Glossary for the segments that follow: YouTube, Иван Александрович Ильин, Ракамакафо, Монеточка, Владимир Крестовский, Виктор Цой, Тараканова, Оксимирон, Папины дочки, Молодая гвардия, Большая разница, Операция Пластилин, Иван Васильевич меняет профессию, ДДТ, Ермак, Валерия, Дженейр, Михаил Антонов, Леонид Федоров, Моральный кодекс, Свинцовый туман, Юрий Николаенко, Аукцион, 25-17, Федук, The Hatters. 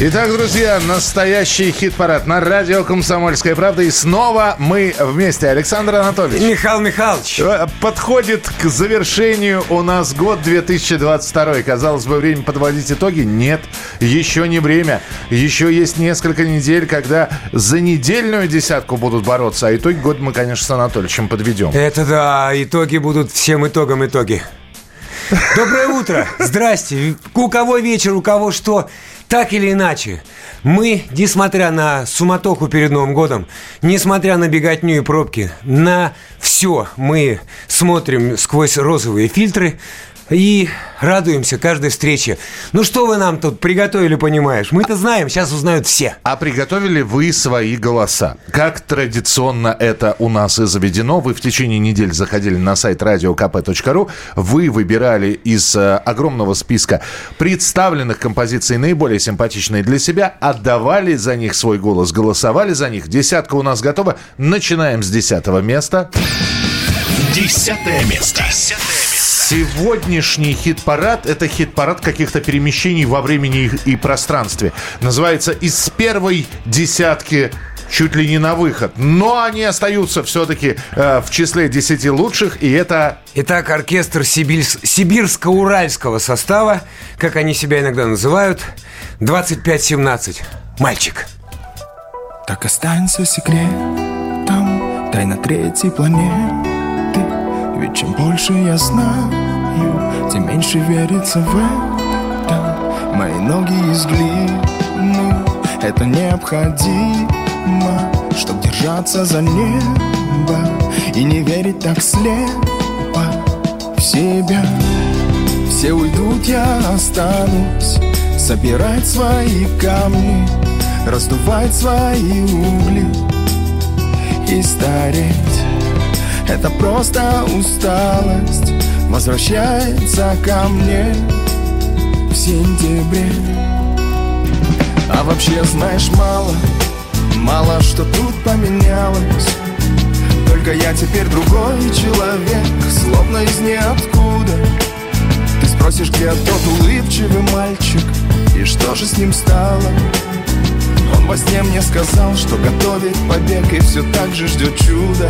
Итак, друзья, настоящий хит-парад на радио «Комсомольская правда». И снова мы вместе. Александр Анатольевич. Михаил Михайлович. Подходит к завершению у нас год 2022. Казалось бы, время подводить итоги. Нет, еще не время. Еще есть несколько недель, когда за недельную десятку будут бороться. А итоги года мы, конечно, с Анатольевичем подведем. Это да, итоги будут всем итогам итоги. Доброе утро. Здрасте. У кого вечер, у кого что... Так или иначе, мы, несмотря на суматоху перед Новым годом, несмотря на беготню и пробки, на все мы смотрим сквозь розовые фильтры и радуемся каждой встрече. Ну что вы нам тут приготовили, понимаешь? Мы-то знаем, сейчас узнают все. А приготовили вы свои голоса? Как традиционно это у нас и заведено. Вы в течение недели заходили на сайт radiokp.ru. Вы выбирали из огромного списка представленных композиций наиболее симпатичные для себя, отдавали за них свой голос, голосовали за них. Десятка у нас готова. Начинаем с 10-го места. 10-е место. 10-е место. Сегодняшний хит-парад – это хит-парад каких-то перемещений во времени и пространстве. Называется «Из первой десятки чуть ли не на выход». Но они остаются все-таки в числе 10 лучших, и это... Итак, оркестр сибирско-уральского состава, как они себя иногда называют, 25-17. «Мальчик». Так останется секретом тайна третьей планеты. Ведь чем больше я знаю, тем меньше верится в это. Мои ноги из глины, это необходимо, чтоб держаться за небо и не верить так слепо в себя. Все уйдут, я останусь, собирать свои камни, раздувать свои угли и стареть. Это просто усталость возвращается ко мне в сентябре. А вообще, знаешь, мало что тут поменялось. Только я теперь другой человек, словно из ниоткуда. Ты спросишь, где тот улыбчивый мальчик, и что же с ним стало? Он во сне мне сказал, что готовит побег и все так же ждет чуда.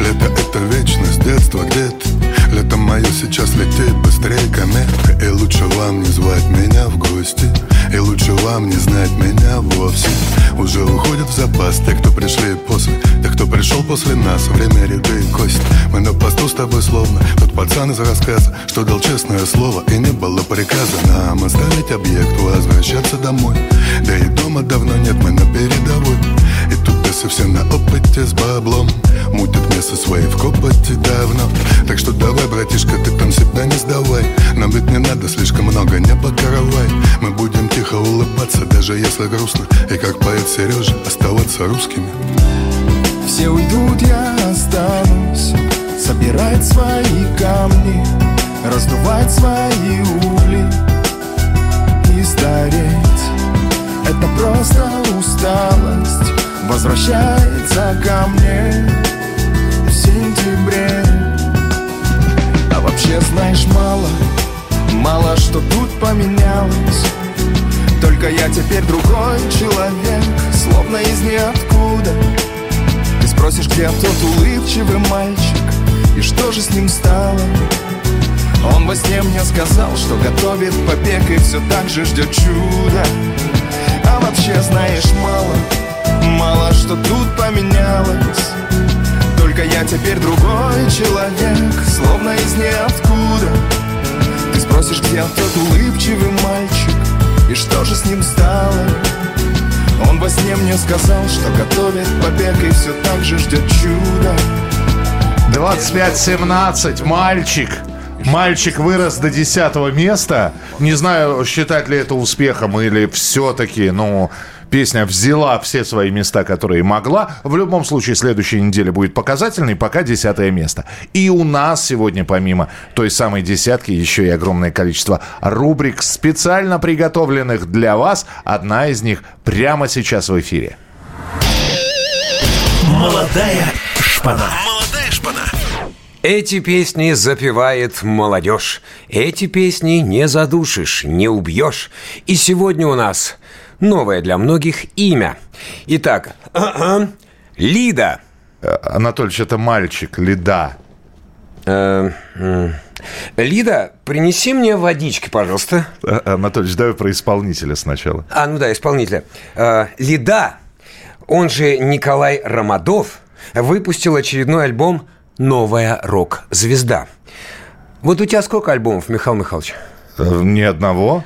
Лето — это вечность, детство, где ты? Лето мое сейчас летит быстрее комет. И лучше вам не звать меня в гости, и лучше вам не знать меня вовсе. Уже уходят в запас те, кто пришли после, те, кто пришел после нас, время ряды и кость. Мы на посту с тобой словно тот пацан из рассказа, что дал честное слово и не было приказа нам оставить объект, возвращаться домой. Да и дома давно нет, мы на передовой. И тут ты совсем на опыте с баблом, мутит место свои в копоте давно. Так что давай, братишка, ты там себя не сдавай. Нам ведь не надо слишком много, не покоровай. Мы будем тихо улыбаться, даже если грустно. И как поет Сережа, оставаться русскими. Все уйдут, я останусь, собирать свои камни, раздувать свои угли и стареть. Это просто усталость возвращается ко мне в сентябре. А вообще, знаешь, мало что тут поменялось. Только я теперь другой человек, словно из ниоткуда. Ты спросишь, где тот улыбчивый мальчик, и что же с ним стало? Он во сне мне сказал, что готовит побег и все так же ждет чуда. А вообще, знаешь, мало что тут поменялось. Только я теперь другой человек, словно из ниоткуда. Ты спросишь, где тот улыбчивый мальчик, и что же с ним стало? Он во сне мне сказал, что готовит побег и все так же ждет чудо. 25-17, мальчик. Мальчик вырос до 10-го места. Не знаю, считать ли это успехом или все-таки, песня взяла все свои места, которые могла. В любом случае, следующая неделя будет показательной, пока 10-е место. И у нас сегодня, помимо той самой десятки, еще и огромное количество рубрик, специально приготовленных для вас. Одна из них прямо сейчас в эфире. Молодая шпана. Эти песни запевает молодежь, эти песни не задушишь, не убьешь. И сегодня у нас новое для многих имя. Итак, Лида. Анатольевич, это мальчик, Лида. Лида, принеси мне водички, пожалуйста. Анатольевич, давай про исполнителя сначала. Исполнителя. Лида, он же Николай Ромадов, выпустил очередной альбом «Новая рок-звезда». Вот у тебя сколько альбомов, Михаил Михайлович? Ни одного.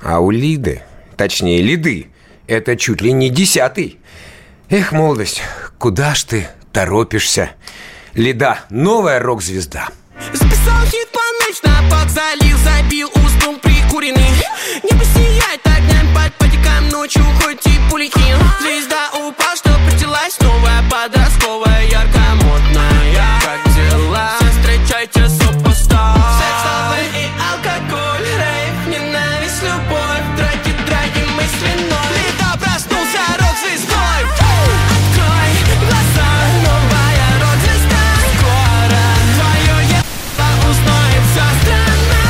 А у Лиды, точнее Лиды, это чуть ли не 10-й. Эх, молодость, куда ж ты торопишься? Лида, новая рок-звезда. Записал хит по ночь, напад залил, забил, уснул прикуренный. Небо сияет огнем под потеком ночью, хоть и пулики. Звезда упал, что притялась, новая подростковая, ярко-модная. Как дела? Встречайте супостат. Секс, алкоголь и алкоголь, рейв, ненависть, любовь, драки мысленной. Лида проснулся рок-звездой. Открой глаза, новая рок-звезда. Скоро твое ебало узнает вся страна.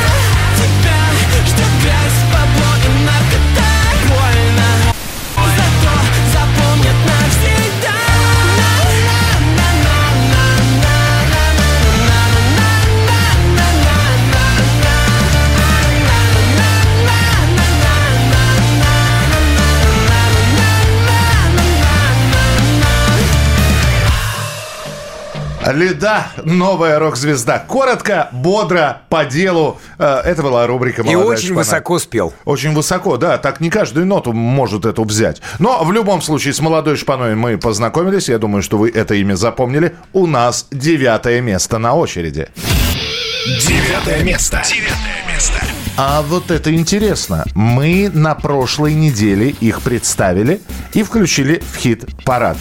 Тебя ждет грязь, подлога, наркота. Больно, зато запомнят навсегда. Лида, новая рок-звезда. Коротко, бодро, по делу. Это была рубрика «Молодая шпана». И очень высоко спел. Очень высоко, да. Так не каждую ноту может эту взять. Но в любом случае с «Молодой шпаной» мы познакомились. Я думаю, что вы это имя запомнили. У нас 9 место на очереди. 9 место. 9 место. А вот это интересно. Мы на прошлой неделе их представили и включили в хит-парад.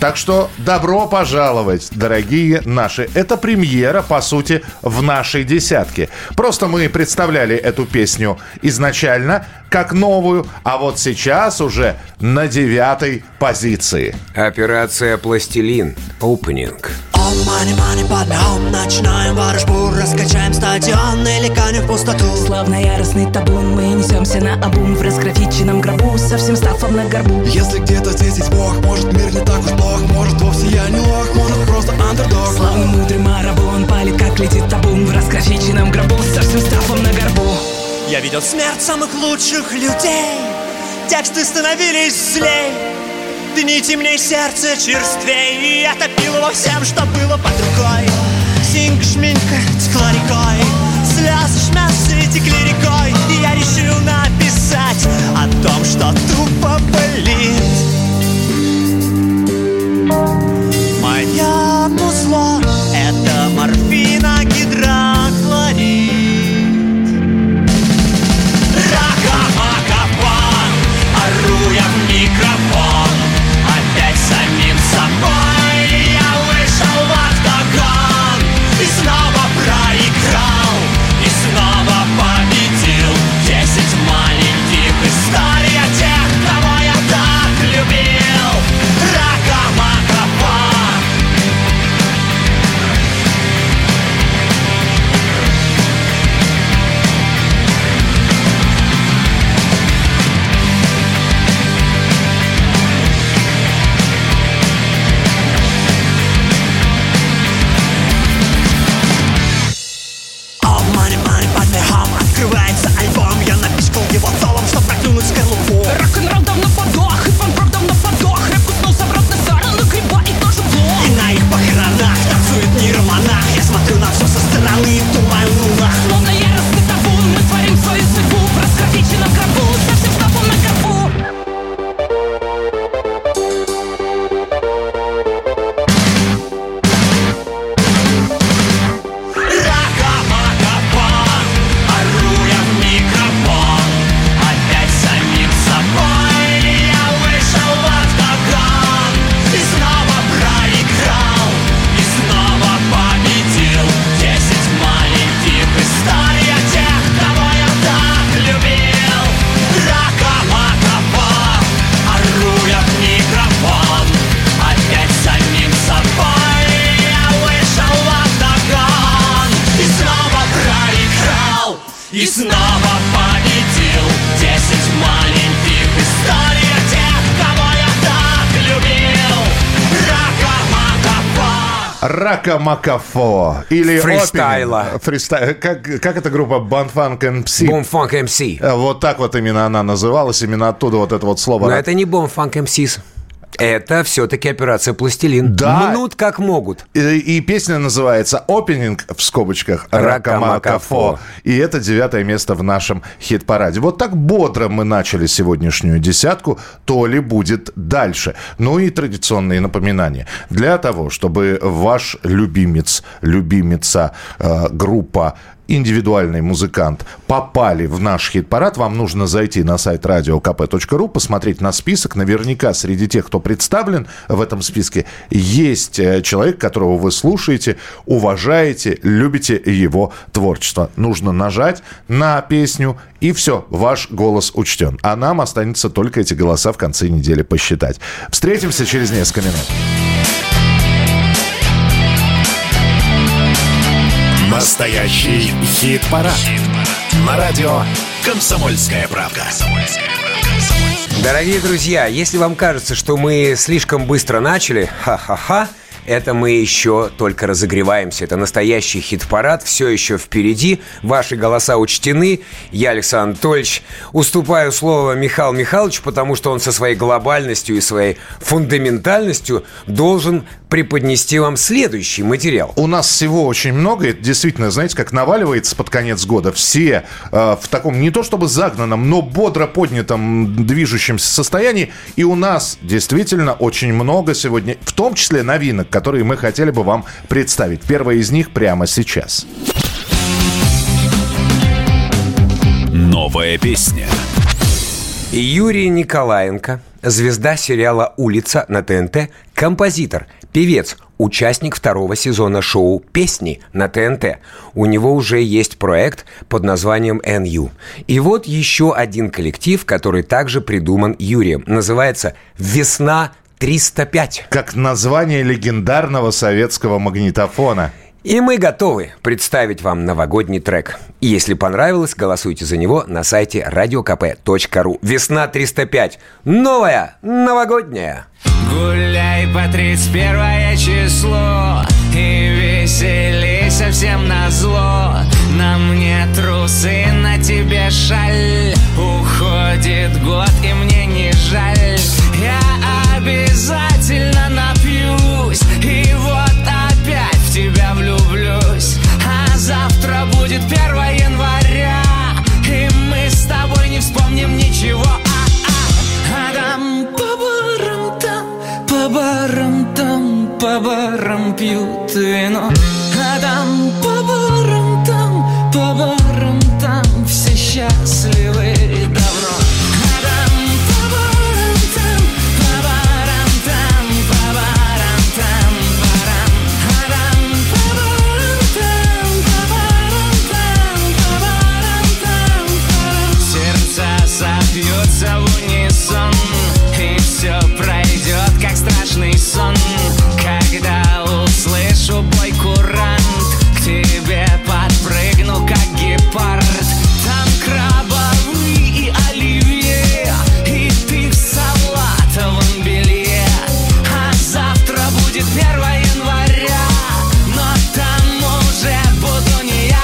Так что добро пожаловать, дорогие наши. Это премьера, по сути, в нашей десятке. Просто мы представляли эту песню изначально как новую, а вот сейчас уже на 9 позиции. Операция «Пластилин». Опенинг. Мани, мани, подъем, начинаем ворожбу. Раскачаем стадион или канем в пустоту. Словно яростный табун, мы несемся на обум. В разграфиченном гробу, совсем став на горбу. Если где-то здесь есть Бог, может мир не так уж плох. Может вовсе я не лох, может просто андердог. Словно мудрый марабон, палит как летит табун. В разграфиченном гробу, совсем став на горбу. Я видел смерть самых лучших людей. Тексты становились злей. Дни темней, сердце черствей. И я топил его всем, что было под рукой. Синг-шминка текла рекой. Слезы шмяссы текли рекой. И я решил написать о том, что тупо болит. Моя музло — это морфиногидрохлорид. Рака-мака-пан, ору я в микрофон. Самим собой я вышел в октагон. И снова проиграл, и снова победил. 10 маленьких историй. Ракамакафо. Или фристайла. Фристайла. Как эта группа Bonfunk MC? Bonfunk MC. Вот так вот именно она называлась, именно оттуда вот это вот слово. Но это не Bonfunk MCs. Это все-таки операция «Пластилин». Да. Мнут как могут. И песня называется «Опенинг» в скобочках «Ракамакафо». И это 9 место в нашем хит-параде. Вот так бодро мы начали сегодняшнюю десятку. То ли будет дальше. Ну и традиционные напоминания. Для того, чтобы ваш любимец, любимица, группа, индивидуальный музыкант попали в наш хит-парад, вам нужно зайти на сайт radiokp.ru, посмотреть на список. Наверняка среди тех, кто представлен в этом списке, есть человек, которого вы слушаете, уважаете, любите его творчество. Нужно нажать на песню, и все, ваш голос учтен. А нам останется только эти голоса в конце недели посчитать. Встретимся через несколько минут. Настоящий хит-парад. Хит-парад. На радио «Комсомольская правда». Дорогие друзья, если вам кажется, что мы слишком быстро начали, ха-ха-ха, это мы еще только разогреваемся. Это настоящий хит-парад, все еще впереди. Ваши голоса учтены. Я, Александр Анатольевич, уступаю слово Михаилу Михайловичу, потому что он со своей глобальностью и своей фундаментальностью должен преподнести вам следующий материал. У нас всего очень много. Это действительно, знаете, как наваливается под конец года. Все в таком не то чтобы загнанном, но бодро поднятом, движущемся состоянии. И у нас действительно очень много сегодня, в том числе новинок, которые мы хотели бы вам представить. Первая из них прямо сейчас. Новая песня. Юрий Николаенко, звезда сериала «Улица» на ТНТ, композитор, певец, участник второго сезона шоу «Песни» на ТНТ. У него уже есть проект под названием «Нью». И вот еще один коллектив, который также придуман Юрием. Называется «Весна 305». Как название легендарного советского магнитофона. И мы готовы представить вам новогодний трек. И если понравилось, голосуйте за него на сайте radiokp.ru. «Весна 305». Новая, новогодняя. Гуляй по 31 число и веселись совсем назло. На мне трусы, на тебе шаль. Уходит год, и мне не жаль. Я обязательно напьюсь, и вот опять в тебя влюблюсь. А завтра будет 1 января, и мы с тобой не вспомним ничего. Адам по-барам-там, по-барам-там, по-барам пьют вино. Адам по-барам-там, по-барам-там, все счастливы давно. Бьется в унисон, и все пройдет, как страшный сон. Когда услышу бой курант, к тебе подпрыгну, как гепард. Там крабовые и оливье, и ты в салатовом белье. А завтра будет 1 января, но там уже буду не я.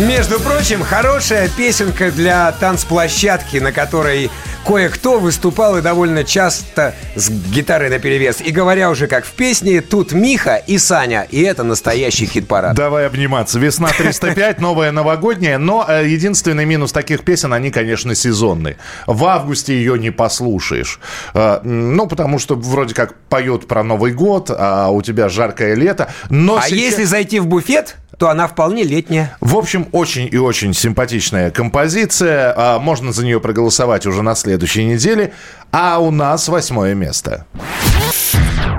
Между прочим, хорошая песенка для танцплощадки, на которой кое-кто выступал и довольно часто с гитарой наперевес. И говоря уже как в песне, тут Миха и Саня. И это настоящий хит-парад. Давай обниматься. Весна 305, новая новогодняя. Но единственный минус таких песен, они, конечно, сезонные. В августе ее не послушаешь. Ну, потому что вроде как поет про Новый год, а у тебя жаркое лето. Но а если зайти в буфет, то она вполне летняя. В общем, очень и очень симпатичная композиция. Можно за нее проголосовать уже на следующей неделе. А у нас 8 место.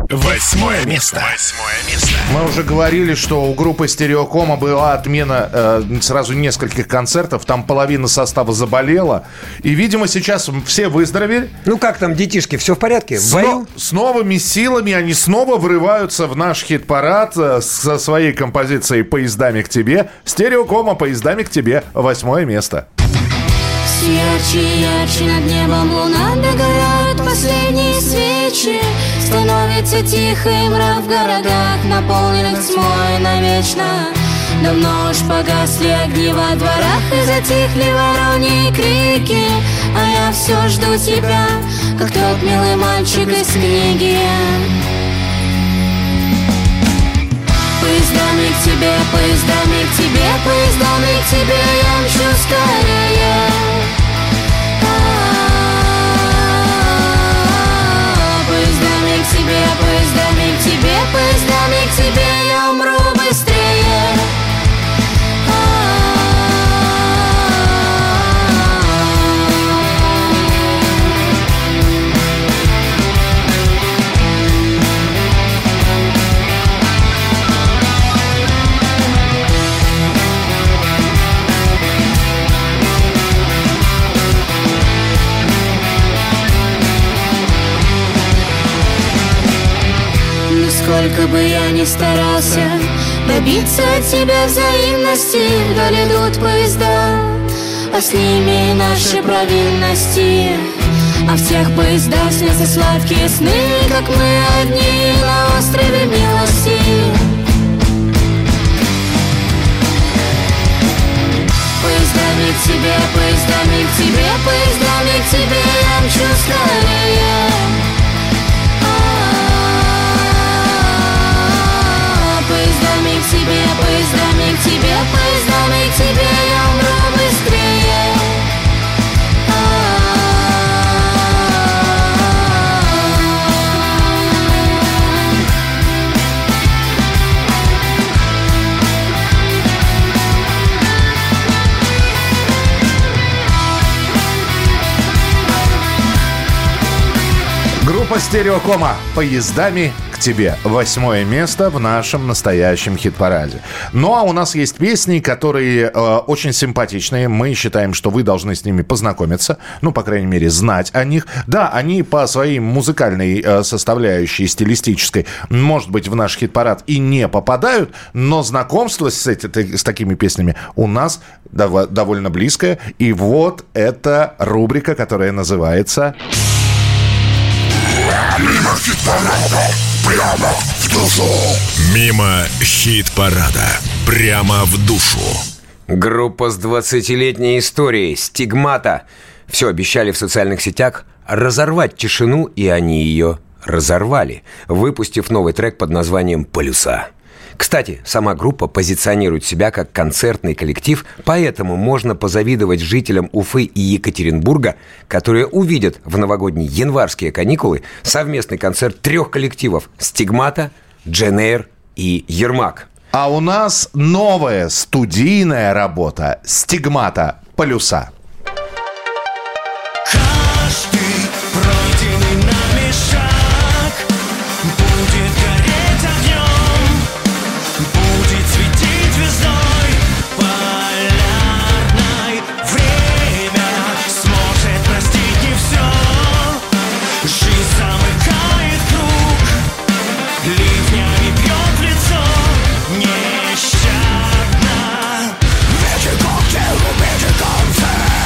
8 место. 8 место. Мы уже говорили, что у группы «Стереокома» была отмена сразу нескольких концертов. Там половина состава заболела. И, видимо, сейчас все выздоровели. Ну как там, детишки, все в порядке? С новыми силами они снова врываются в наш хит-парад со своей композицией «Поездами к тебе». «Стереокома», «Поездами к тебе», 8 место. Ярче, ярче над небом луна, догорают последние свечи. Становится тихо и мрак в городах, наполненных тьмой навечно. Давно уж погасли огни во дворах и затихли вороньи крики. А я все жду тебя, как тот милый мальчик из книги. Поездами к тебе, поездами к тебе, поездами к тебе я мчу скорее. Поездами к тебе, поездами к тебе, поездами к тебе я умру быстрее. Сколько бы я ни старался добиться от тебя взаимности, вдоль идут поезда, а с ними наши провинности. А в тех поездах снятся сладкие сны, как мы одни на острове милости. Поездами к тебе, поездами к тебе, поездами к тебе я мчу скорее. Поездами к тебе, поездами к тебе, поездами к тебе я умру быстрее. Группа «Стереокома», «Поездами к тебе». 8 место в нашем настоящем хит-параде. Ну, а у нас есть песни, которые очень симпатичные. Мы считаем, что вы должны с ними познакомиться. Ну, по крайней мере, знать о них. Да, они по своей музыкальной составляющей, стилистической, может быть, в наш хит-парад и не попадают. Но знакомство с такими песнями у нас довольно близкое. И вот эта рубрика, которая называется... Мимо хит-парада, прямо в душу. Мимо хит-парада, прямо в душу. Группа с 20-летней историей, «Стигмата». Все обещали в социальных сетях разорвать тишину, и они ее разорвали, выпустив новый трек под названием «Полюса». Кстати, сама группа позиционирует себя как концертный коллектив, поэтому можно позавидовать жителям Уфы и Екатеринбурга, которые увидят в новогодние январские каникулы совместный концерт 3 коллективов «Стигмата», «Дженейр» и «Ермак». А у нас новая студийная работа «Стигмата. Полюса». We're gonna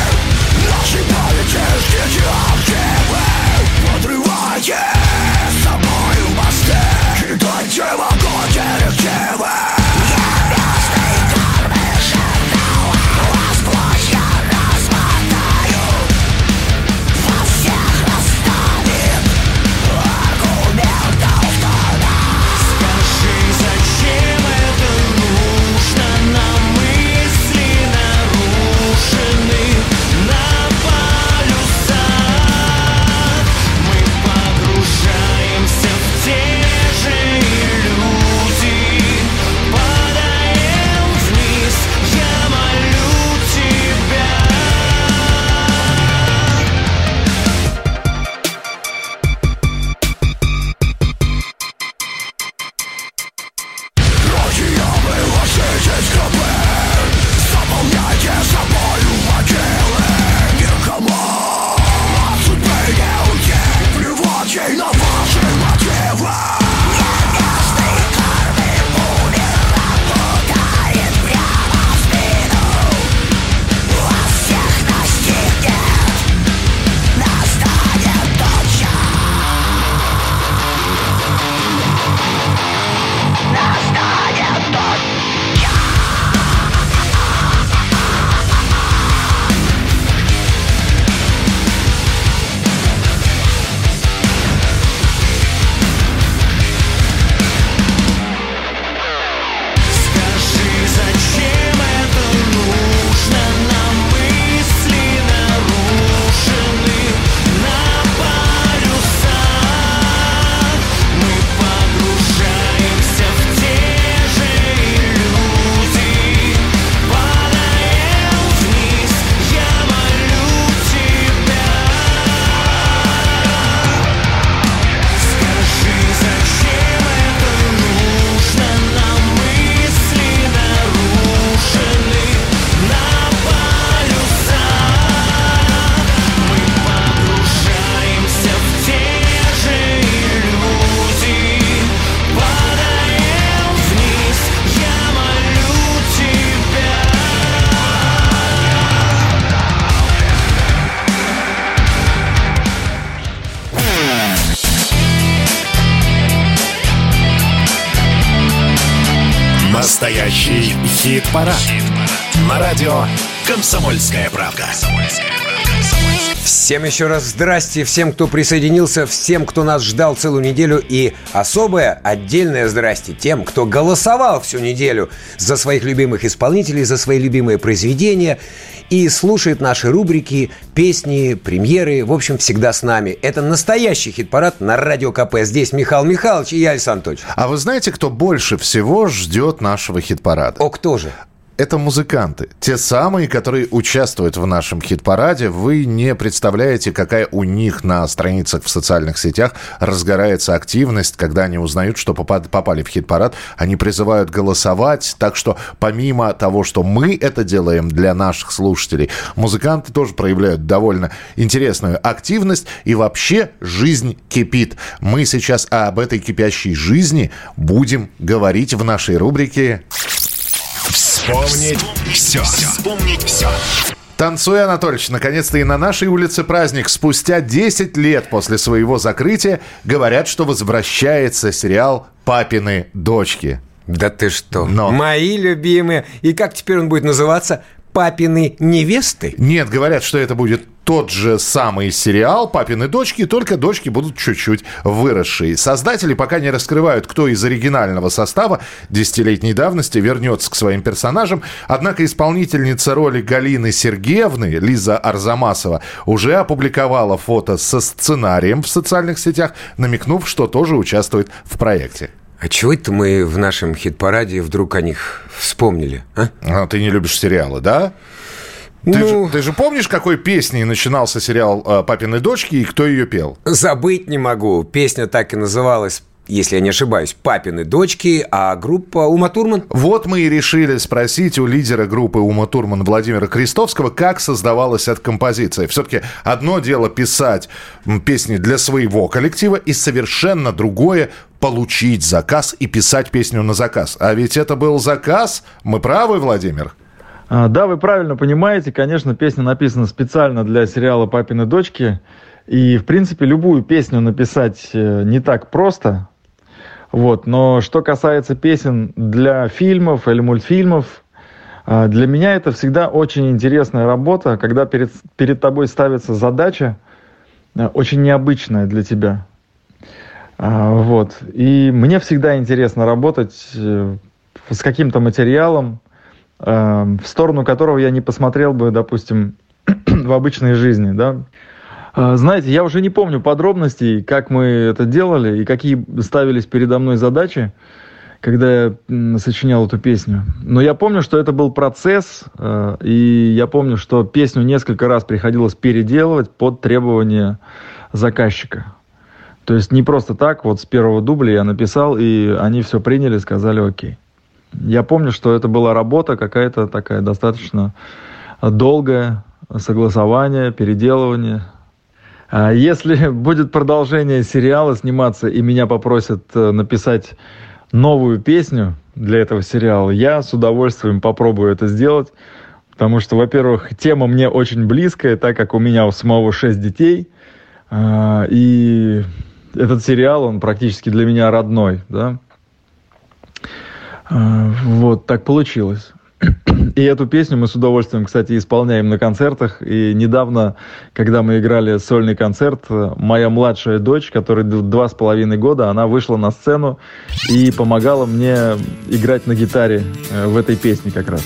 Настоящий хит-парад. На радио «Комсомольская правда». Всем еще раз здрасте, всем, кто присоединился, всем, кто нас ждал целую неделю, и особое отдельное здрасте тем, кто голосовал всю неделю за своих любимых исполнителей, за свои любимые произведения и слушает наши рубрики, песни, премьеры, в общем, всегда с нами. Это настоящий хит-парад на Радио КП. Здесь Михаил Михайлович и я, Александр Анатольевич. А вы знаете, кто больше всего ждет нашего хит-парада? О, кто же? Это музыканты, те самые, которые участвуют в нашем хит-параде. Вы не представляете, какая у них на страницах в социальных сетях разгорается активность, когда они узнают, что попали в хит-парад. Они призывают голосовать. Так что помимо того, что мы это делаем для наших слушателей, музыканты тоже проявляют довольно интересную активность. И вообще жизнь кипит. Мы сейчас об этой кипящей жизни будем говорить в нашей рубрике «Вспомнить все». Танцуй, Анатольевич, наконец-то и на нашей улице праздник. Спустя 10 лет после своего закрытия говорят, что возвращается сериал «Папины дочки». Да ты что? Но. Мои любимые. И как теперь он будет называться? «Папины невесты»? Нет, говорят, что это будет тот же самый сериал «Папины дочки», только дочки будут чуть-чуть выросшие. Создатели пока не раскрывают, кто из оригинального состава десятилетней давности вернется к своим персонажам. Однако исполнительница роли Галины Сергеевны, Лиза Арзамасова, уже опубликовала фото со сценарием в социальных сетях, намекнув, что тоже участвует в проекте. А чего это мы в нашем хит-параде вдруг о них вспомнили, а? А ты не любишь сериалы, да? Ты же помнишь, какой песней начинался сериал «Папины дочки» и кто ее пел? Забыть не могу. Песня так и называлась, если я не ошибаюсь, «Папины дочки», а группа «Уматурман». Вот мы и решили спросить у лидера группы «Уматурман» Владимира Крестовского, как создавалась эта композиция. Все-таки одно дело писать песни для своего коллектива и совершенно другое – получить заказ и писать песню на заказ. А ведь это был заказ. Мы правы, Владимир? Да, вы правильно понимаете. Конечно, песня написана специально для сериала «Папины дочки». И, в принципе, любую песню написать не так просто. Вот. Но что касается песен для фильмов или мультфильмов, для меня это всегда очень интересная работа, когда перед тобой ставится задача, очень необычная для тебя. Вот. И мне всегда интересно работать с каким-то материалом, в сторону которого я не посмотрел бы, допустим, в обычной жизни, да. Знаете, я уже не помню подробностей, как мы это делали и какие ставились передо мной задачи, когда я сочинял эту песню. Но я помню, что это был процесс, и я помню, что песню несколько раз приходилось переделывать под требования заказчика. То есть не просто так, вот с первого дубля я написал, и они все приняли, сказали окей. Я помню, что это была работа какая-то такая достаточно долгая, согласование, переделывание. Если будет продолжение сериала сниматься, и меня попросят написать новую песню для этого сериала, я с удовольствием попробую это сделать, потому что, во-первых, тема мне очень близкая, так как у меня у самого 6 детей, и этот сериал, он практически для меня родной, да? Вот так получилось. И эту песню мы с удовольствием, кстати, исполняем на концертах. И недавно, когда мы играли сольный концерт, моя младшая дочь, которой 2,5 года, она вышла на сцену и помогала мне играть на гитаре в этой песне как раз.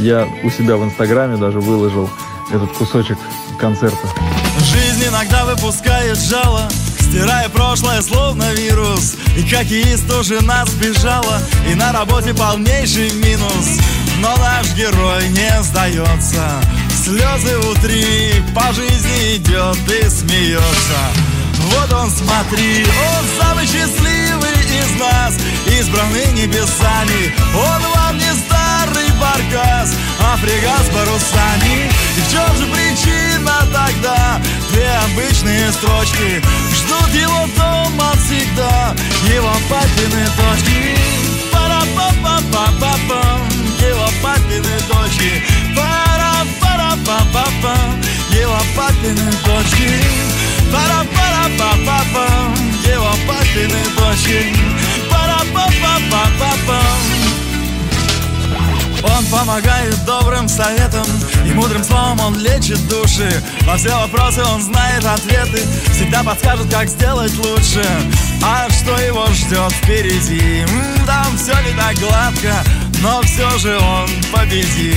Я у себя в Инстаграме даже выложил этот кусочек концерта. Жизнь иногда выпускает жало, стирая прошлое, словно вирус. И хоккеист тоже нас сбежала, и на работе полнейший минус. Но наш герой не сдается, слезы утри, по жизни идет и смеется. Вот он, смотри, он самый счастливый из нас, избранный небесами. Он вам не старый баркас, а фрегат с парусами. И в чем же причина тогда? Две обычные строчки ждут его дома всегда, его папины дочки. Пара-па-па-па-па-пам, его папины дочки. Пара-пара-па-па-пам, его папины дочки. Пара-пара-па-па-пам, его папины дочки. Пара-па-па-па-пам. Он помогает добрым советом, и мудрым словом он лечит души. На все вопросы он знает ответы, всегда подскажет, как сделать лучше. А что его ждет впереди? Там все не так гладко, но все же он победит.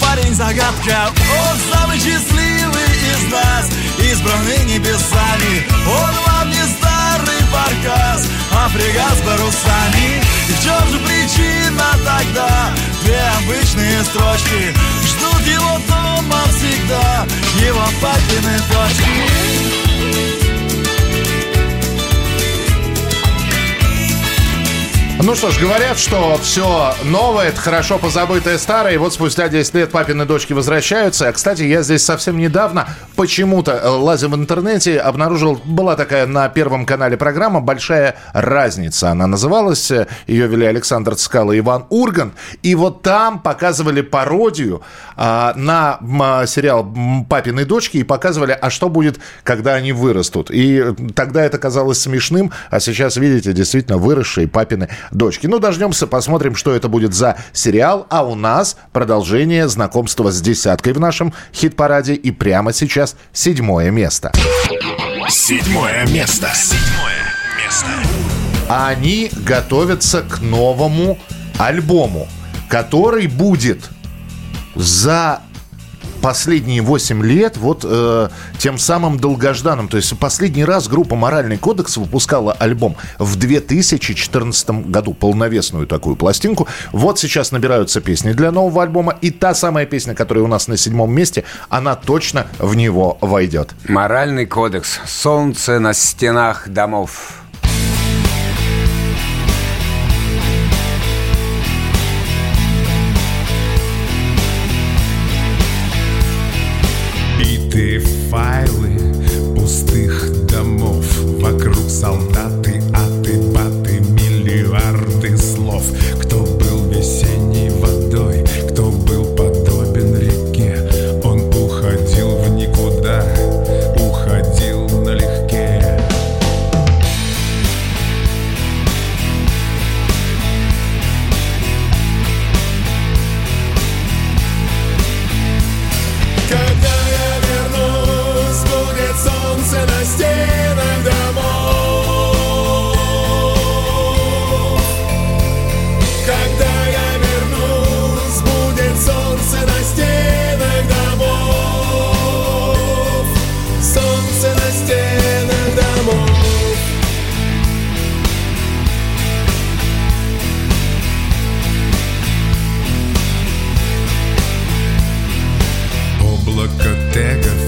Парень-загадка, он самый счастливый из нас, избранный небесами. Он вам не старый баркас, а фрегат с парусами. И в чем же причина тогда? Две обычные строчки ждут его дома всегда, его папины дочки. Ну что ж, говорят, что все новое — это хорошо позабытое старое. И вот спустя 10 лет «Папины дочки» возвращаются. А, кстати, я здесь совсем недавно почему-то, лазя в интернете, обнаружил, была такая на Первом канале программа «Большая разница». Она называлась, ее вели Александр Цкало и Иван Ургант. И вот там показывали пародию на сериал «Папины дочки» и показывали, а что будет, когда они вырастут. И тогда это казалось смешным, а сейчас, видите, действительно выросшие папины дочки. Ну, дождемся, посмотрим, что это будет за сериал. А у нас продолжение знакомства с десяткой в нашем хит-параде. И прямо сейчас седьмое место. Седьмое место. Седьмое место. Они готовятся к новому альбому, который будет за последние 8 лет вот тем самым долгожданным. То есть последний раз группа «Моральный кодекс» выпускала альбом в 2014 году, полновесную такую пластинку. Вот сейчас набираются песни для нового альбома, и та самая песня, которая у нас на седьмом месте, она точно в него войдет. «Моральный кодекс. Солнце на стенах домов». Файлы пустых домов, вокруг солдаты, аты, баты, миллиарды слов. Кто был весенней водой, кто был подобен реке, он уходил в никуда, уходил налегке. Когда солнце на стенах домов. Когда я вернусь, будет солнце на стенах домов. Солнце на стенах домов. Облако тегов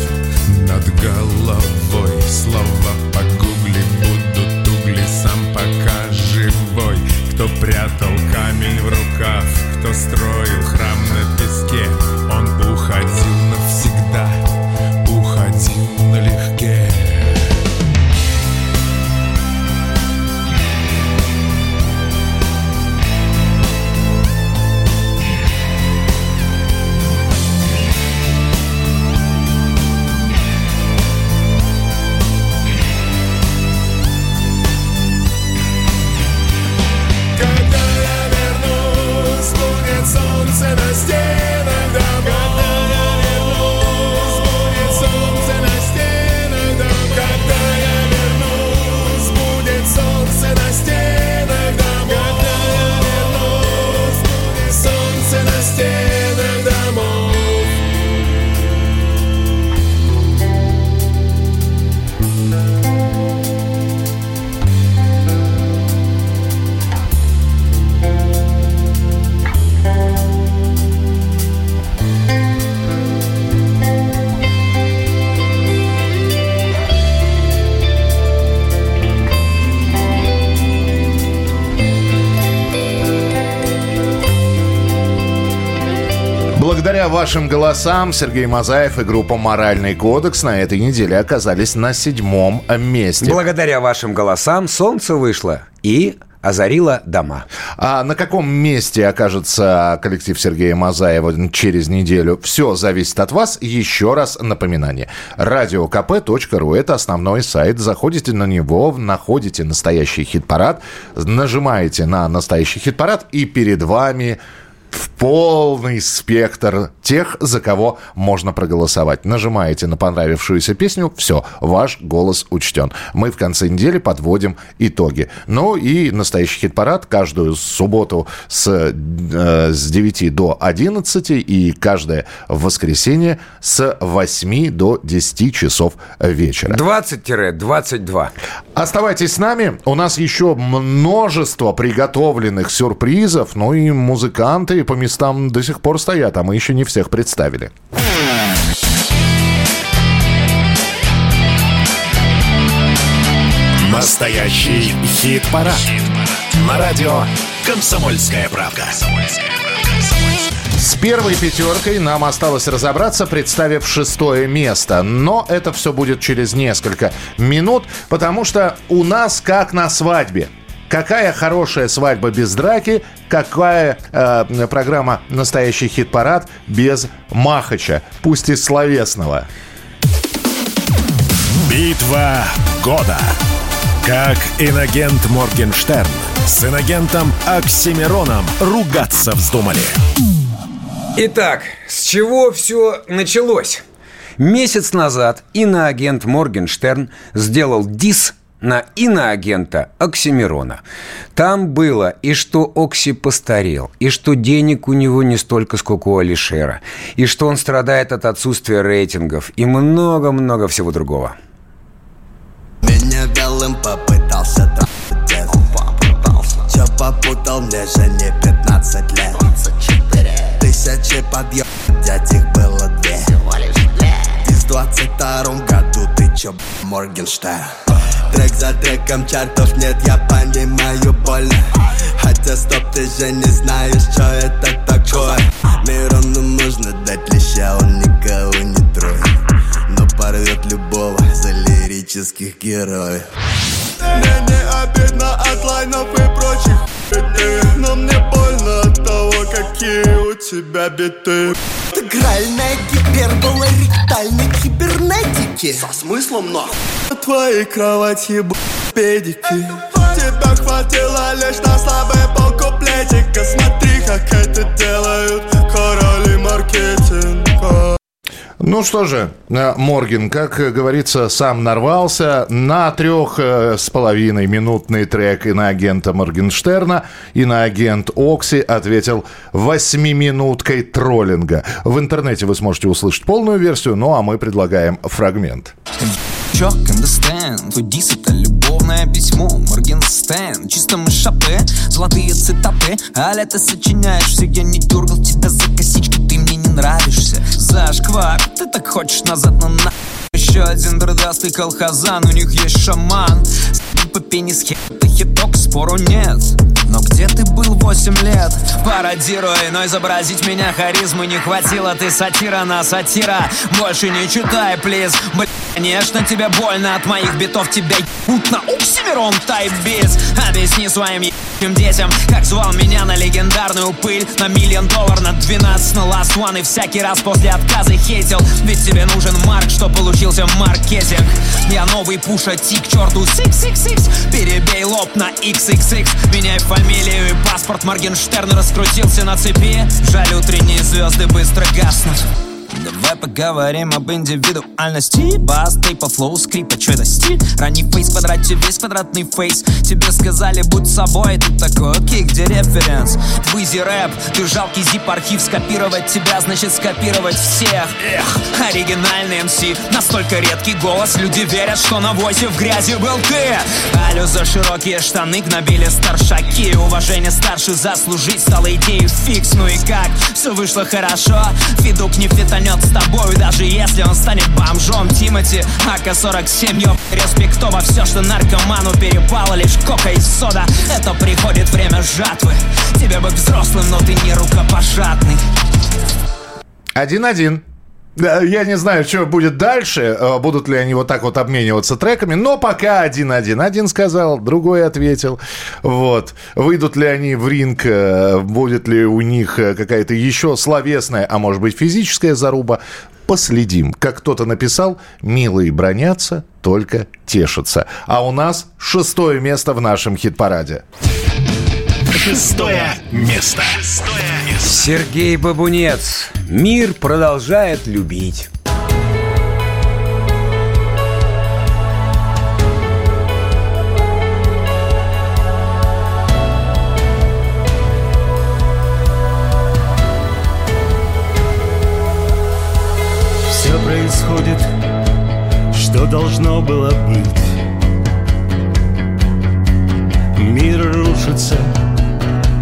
над головой, слова погугли, будут угли, сам пока живой. Кто прятал камень в рукав, кто строил храм на песке, он уходил навсегда, уходил налегке. Благодаря вашим голосам Сергей Мазаев и группа «Моральный кодекс» на этой неделе оказались на седьмом месте. Благодаря вашим голосам солнце вышло и озарило дома. А на каком месте окажется коллектив Сергея Мазаева через неделю? Все зависит от вас. Еще раз напоминание. radiokp.ru – это основной сайт. Заходите на него, находите настоящий хит-парад, нажимаете на настоящий хит-парад, и перед вами в полный спектр тех, за кого можно проголосовать. Нажимаете на понравившуюся песню, все, ваш голос учтен. Мы в конце недели подводим итоги. Ну и настоящий хит-парад каждую субботу с 9 до 11 и каждое воскресенье с 8 до 10 часов вечера. 20-22. Оставайтесь с нами. У нас еще множество приготовленных сюрпризов. Ну и музыканты по местам до сих пор стоят, а мы еще не всех представили. Настоящий хит-парад. На радио «Комсомольская правда». С первой пятеркой нам осталось разобраться, представив 6 место. Но это все будет через несколько минут, потому что у нас как на свадьбе. Какая хорошая свадьба без драки, какая программа «Настоящий хит-парад» без махача, пусть и словесного. Битва года. Как инагент Моргенштерн с инагентом Оксимироном ругаться вздумали. Итак, с чего все началось? Месяц назад иноагент Моргенштерн сделал дисс на иноагента Оксимирона. Там было и что Окси постарел, и что денег у него не столько, сколько у Алишера, и что он страдает от отсутствия рейтингов, и много-много всего другого. Меня белым попытался трахать дед. Все попутал, мне же не 15 лет. 1000 подъем, дядь, их было 2. И в 22-м году ты чё, Моргенштерн? Трек за треком чартов нет, я понимаю больно. Хотя стоп, ты же не знаешь, что это такое. Мирону нужно дать леща, он никого не троит. Но порвет любого за лирических героев. Мне не обидно от лайнов и прочих биты, но мне больно от того, какие у тебя биты. Интегральная гипербола ректальной кибернетики со смыслом нахуй. На твоей кровати ебут педики. Тебя хватило лишь на слабый полкуплетика. Смотри, как это делают короли маркетинга. Ну что же, Морген, как говорится, сам нарвался на 3,5 минутный трек иноагента Моргенштерна. Иноагент Окси ответил 8-минуткой троллинга. В интернете вы сможете услышать полную версию, ну а мы предлагаем фрагмент. Твой дисс это любовное письмо, Моргенштерн. Чисто мы шапе, золотые цитаты. Аля, ты сочиняешь все, я не дергал тебя за косички. Ты мне не нравишься, зашквар. Ты так хочешь назад, но на... Еще один дурдастый колхозан, у них есть шаман. По пенис хит, это хиток, спору нет. Но где ты был 8 лет? Пародируй, но изобразить меня харизмы не хватило. Ты сатира на сатира, больше не читай, плиз. Блин, конечно, тебе больно от моих битов. Тебя ебут на Оксимирон тайбис. Объясни своим ебучим детям, как звал меня на легендарную пыль, на $1 миллион, на 12, на last one. И всякий раз после отказа хейтил. Ведь тебе нужен марк, что получился маркетинг. Я новый Пуша Ти, к черту сикс-сикс-сикс. Перебей лоб на xxx. Меняй фамилию и паспорт. Моргенштерн раскрутился на цепи. Жаль, утренние звезды быстро гаснут. Давай поговорим об индивидуальности. Бас, тейпа, флоу, скрипа, чё это стиль? Ранний фейс, квадрате, весь квадратный фейс. Тебе сказали, будь собой, ты такой, окей, где референс? Твизи рэп, ты жалкий зип-архив. Скопировать тебя, значит скопировать всех. Эх, оригинальный МС, настолько редкий голос. Люди верят, что на возе в грязи был ты. Алю за широкие штаны гнобили старшаки. Уважение старше заслужить стало идеей фикс. Ну и как, все вышло хорошо. Федук не фитонер с тобой, даже если он станет бомжом. Тимати, АК-47, ёб, респектово. Все, что наркоману перепало, лишь кока и сода. Это приходит время жатвы. Тебе бы взрослым, но ты не рукопожатный. 1-1. Я не знаю, что будет дальше, будут ли они вот так вот обмениваться треками, но пока 1-1. Один сказал, другой ответил. Вот. Выйдут ли они в ринг, будет ли у них какая-то еще словесная, а может быть физическая заруба, последим. Как кто-то написал, милые бронятся, только тешатся. А у нас 6 место в нашем хит-параде. 6 место. Сергей Бобунец. Мир продолжает любить. Все происходит, что должно было быть. Мир рушится,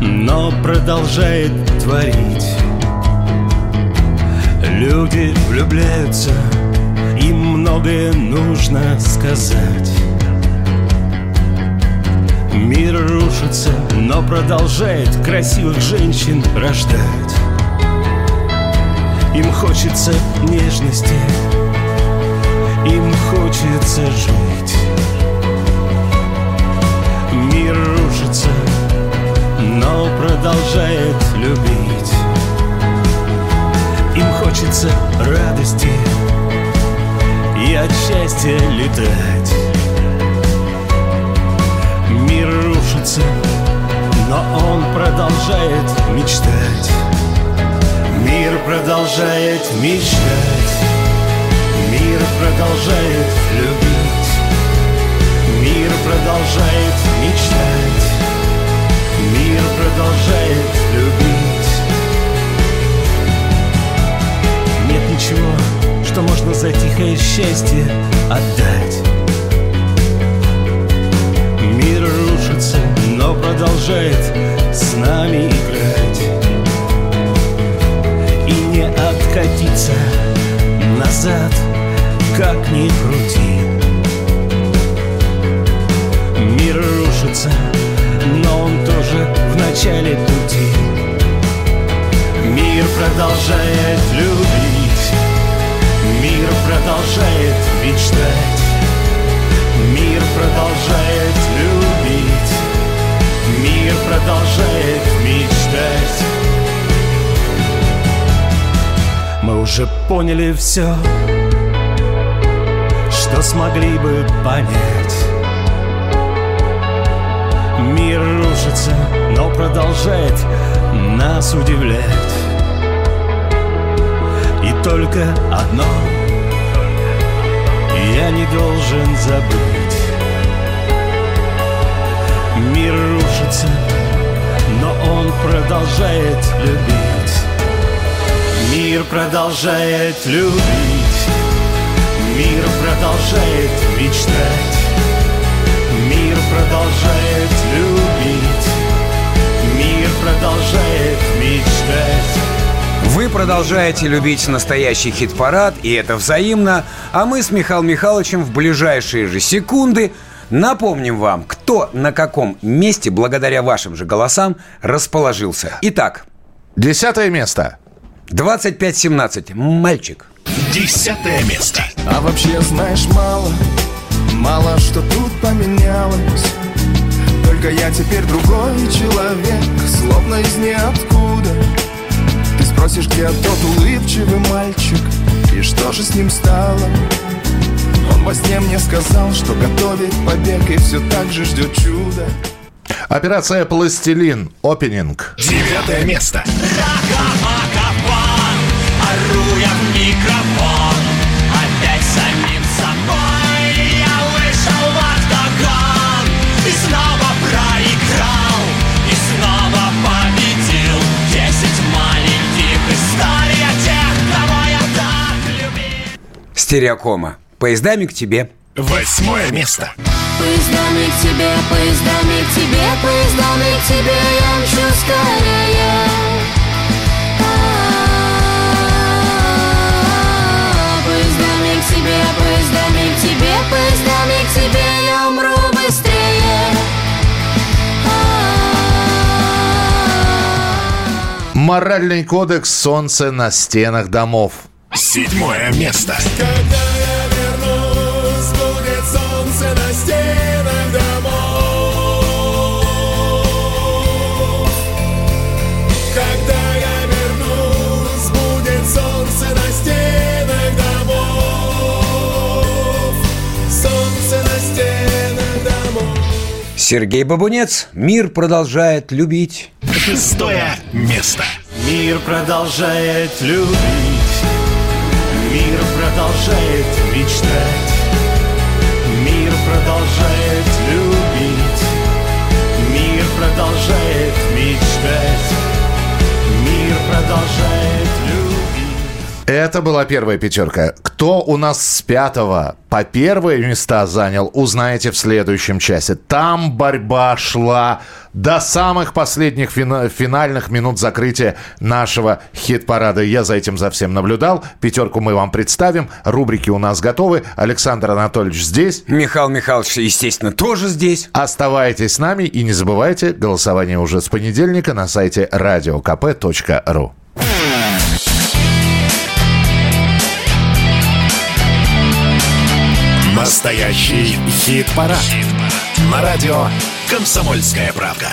но продолжает творить. Люди влюбляются, им многое нужно сказать. Мир рушится, но продолжает красивых женщин рождать. Им хочется нежности, им хочется жить. Мир рушится, но продолжает любить. Им хочется радости и от счастья летать. Мир рушится, но он продолжает мечтать. Мир продолжает мечтать. Мир продолжает любить. Мир продолжает мечтать. Мир продолжает любить. Нет ничего, что можно за тихое счастье отдать. Мир рушится, но продолжает с нами играть. Откатиться назад, как ни крути. Мир рушится, но он тоже в начале пути. Мир продолжает любить. Мир продолжает мечтать. Мир продолжает любить. Мир продолжает мечтать. Мы уже поняли все, что смогли бы понять. Мир рушится, но продолжает нас удивлять. И только одно я не должен забыть. Мир рушится, но он продолжает любить. Мир продолжает любить. Мир продолжает мечтать. Мир продолжает любить. Мир продолжает мечтать. Вы продолжаете любить настоящий хит-парад, и это взаимно. А мы с Михаилом Михайловичем в ближайшие же секунды напомним вам, кто на каком месте, благодаря вашим же голосам, расположился. Итак, 10 место. 25-17. Мальчик. 10 место. А вообще, знаешь, мало что тут поменялось. Только я теперь другой человек, словно из ниоткуда. Ты спросишь, где тот улыбчивый мальчик, и что же с ним стало? Он во сне мне сказал, что готовит побег, и все так же ждет чудо. Операция «Пластилин». Опенинг. 9 место. Руя в микрофон, опять самим собой. Я вышел в октагон и снова проиграл, и снова победил. 10 маленьких историй о тех, кого я так любил. Стереокома. Поездами к тебе. 8 место. Поездами к тебе, поездами к тебе, поездами к тебе. Я мчу скорее. Поездами к тебе я умру быстрее. Моральный кодекс. Солнце на стенах домов. 7 место. Когда я вернусь, будет солнце на стенах домов. Когда я вернусь, будет солнце на стенах домов. Сергей Бобунец. Мир продолжает любить. 6 место. Мир продолжает любить, мир продолжает мечтать, мир продолжает любить, мир продолжает мечтать, мир продолжает любить. Это была первая пятерка. Кто у нас с пятого по первые места занял, узнаете в следующем часе. Там борьба шла до самых последних финальных минут закрытия нашего хит-парада. Я за этим за всем наблюдал. Пятерку мы вам представим. Рубрики у нас готовы. Александр Анатольевич здесь. Михаил Михайлович, естественно, тоже здесь. Оставайтесь с нами и не забывайте, голосование уже с понедельника на сайте radiokp.ru. Настоящий хит-парад. На радио «Комсомольская правда».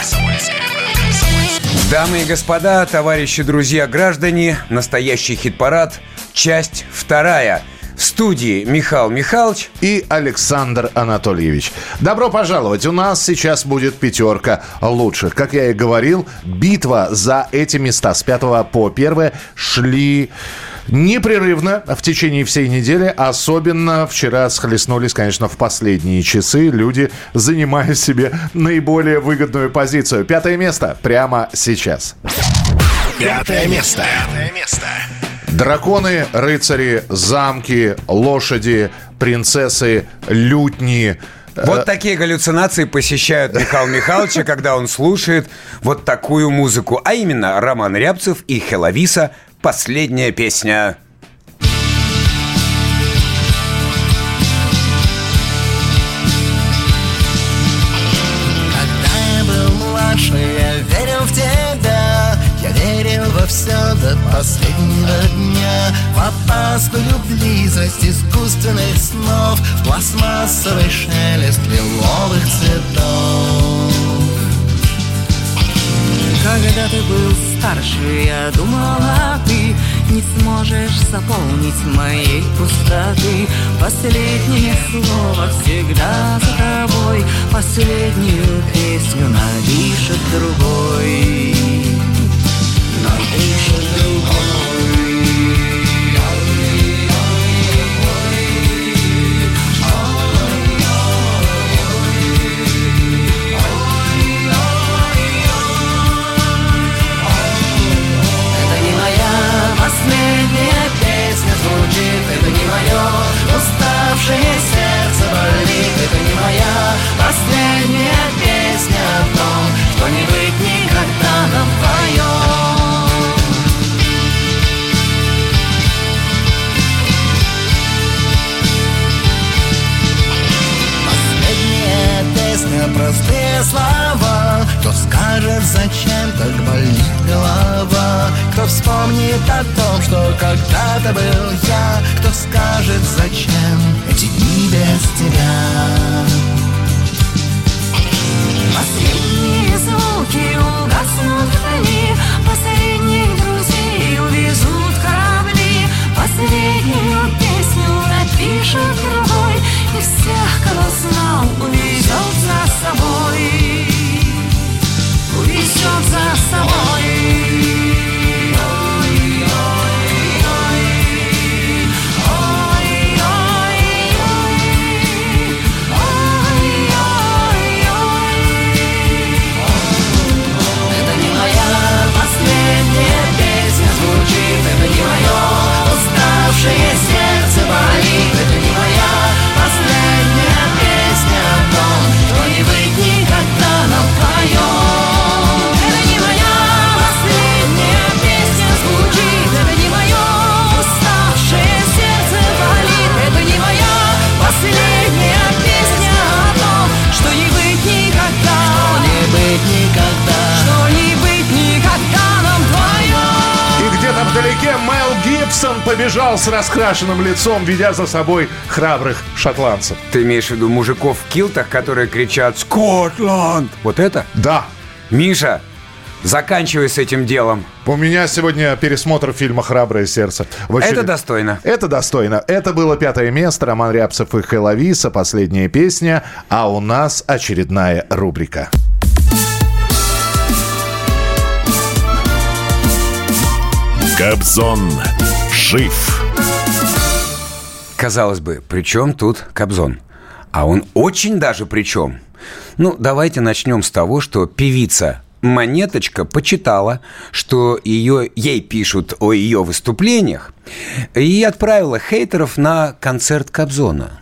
Дамы и господа, товарищи, друзья, граждане, настоящий хит-парад, часть вторая. В студии Михаил Михайлович и Александр Анатольевич. Добро пожаловать! У нас сейчас будет пятерка лучших. Как я и говорил, битва за эти места с 5 по 1 шли непрерывно в течение всей недели. Особенно вчера схлестнулись, конечно, в последние часы люди, занимая себе наиболее выгодную позицию. 5 место прямо сейчас. 5 место. 5 место. Драконы, рыцари, замки, лошади, принцессы, лютни. Вот такие галлюцинации посещают Михаила Михайловича, когда он слушает вот такую музыку. А именно Роман Рябцев и Хелависа «Последняя песня». Все до последнего дня, в опаску близость искусственных снов, в пластмассовый шелест лиловых цветов. Когда ты был старше, я думала, ты не сможешь заполнить моей пустоты. Последнее слово всегда за тобой, последнюю песню напишет другой. Это не моя последняя песня звучит, это не мое уставшее сердце болит, это не моя последняя песня о том, что не быть никогда нам вдвоем. Простые слова, кто скажет, зачем так болит голова, кто вспомнит о том, что когда-то был я, кто скажет, зачем эти дни без тебя. Последние звуки угаснут вдали, последних друзей увезут корабли, последнюю песню напишет другой, и всех, кого знал, увезет за собой, увезет за собой. Ой-ой-ой, ой-ой-ой, ой-ой-ой. Это не моя последняя песня звучит, это не мое уставшее сердце болит, это не моя последняя песня о том, что не быть никогда нам вдвоем. Это не моя последняя песня звучит, это не мое уставшее сердце болит, это не моя последняя песня о том, что не быть никогда, что не быть никогда, что не быть никогда нам вдвоем. И где-то вдалеке Мэл Гибсон побежал с раскрашенным лицом, ведя за собой храбрых шотландцев. Ты имеешь в виду мужиков в килтах, которые кричат «Скотланд!» Вот это? Да. Миша, заканчивай с этим делом. У меня сегодня пересмотр фильма «Храброе сердце». Это достойно. Это достойно. Это было 5 место. Роман Рябцев и Хелависа. Последняя песня. А у нас очередная рубрика. Кобзон жив. Казалось бы, при чем тут Кобзон? А он очень даже при чем. Ну, давайте начнем с того, что певица Монеточка почитала, что ей пишут о ее выступлениях, и отправила хейтеров на концерт Кобзона.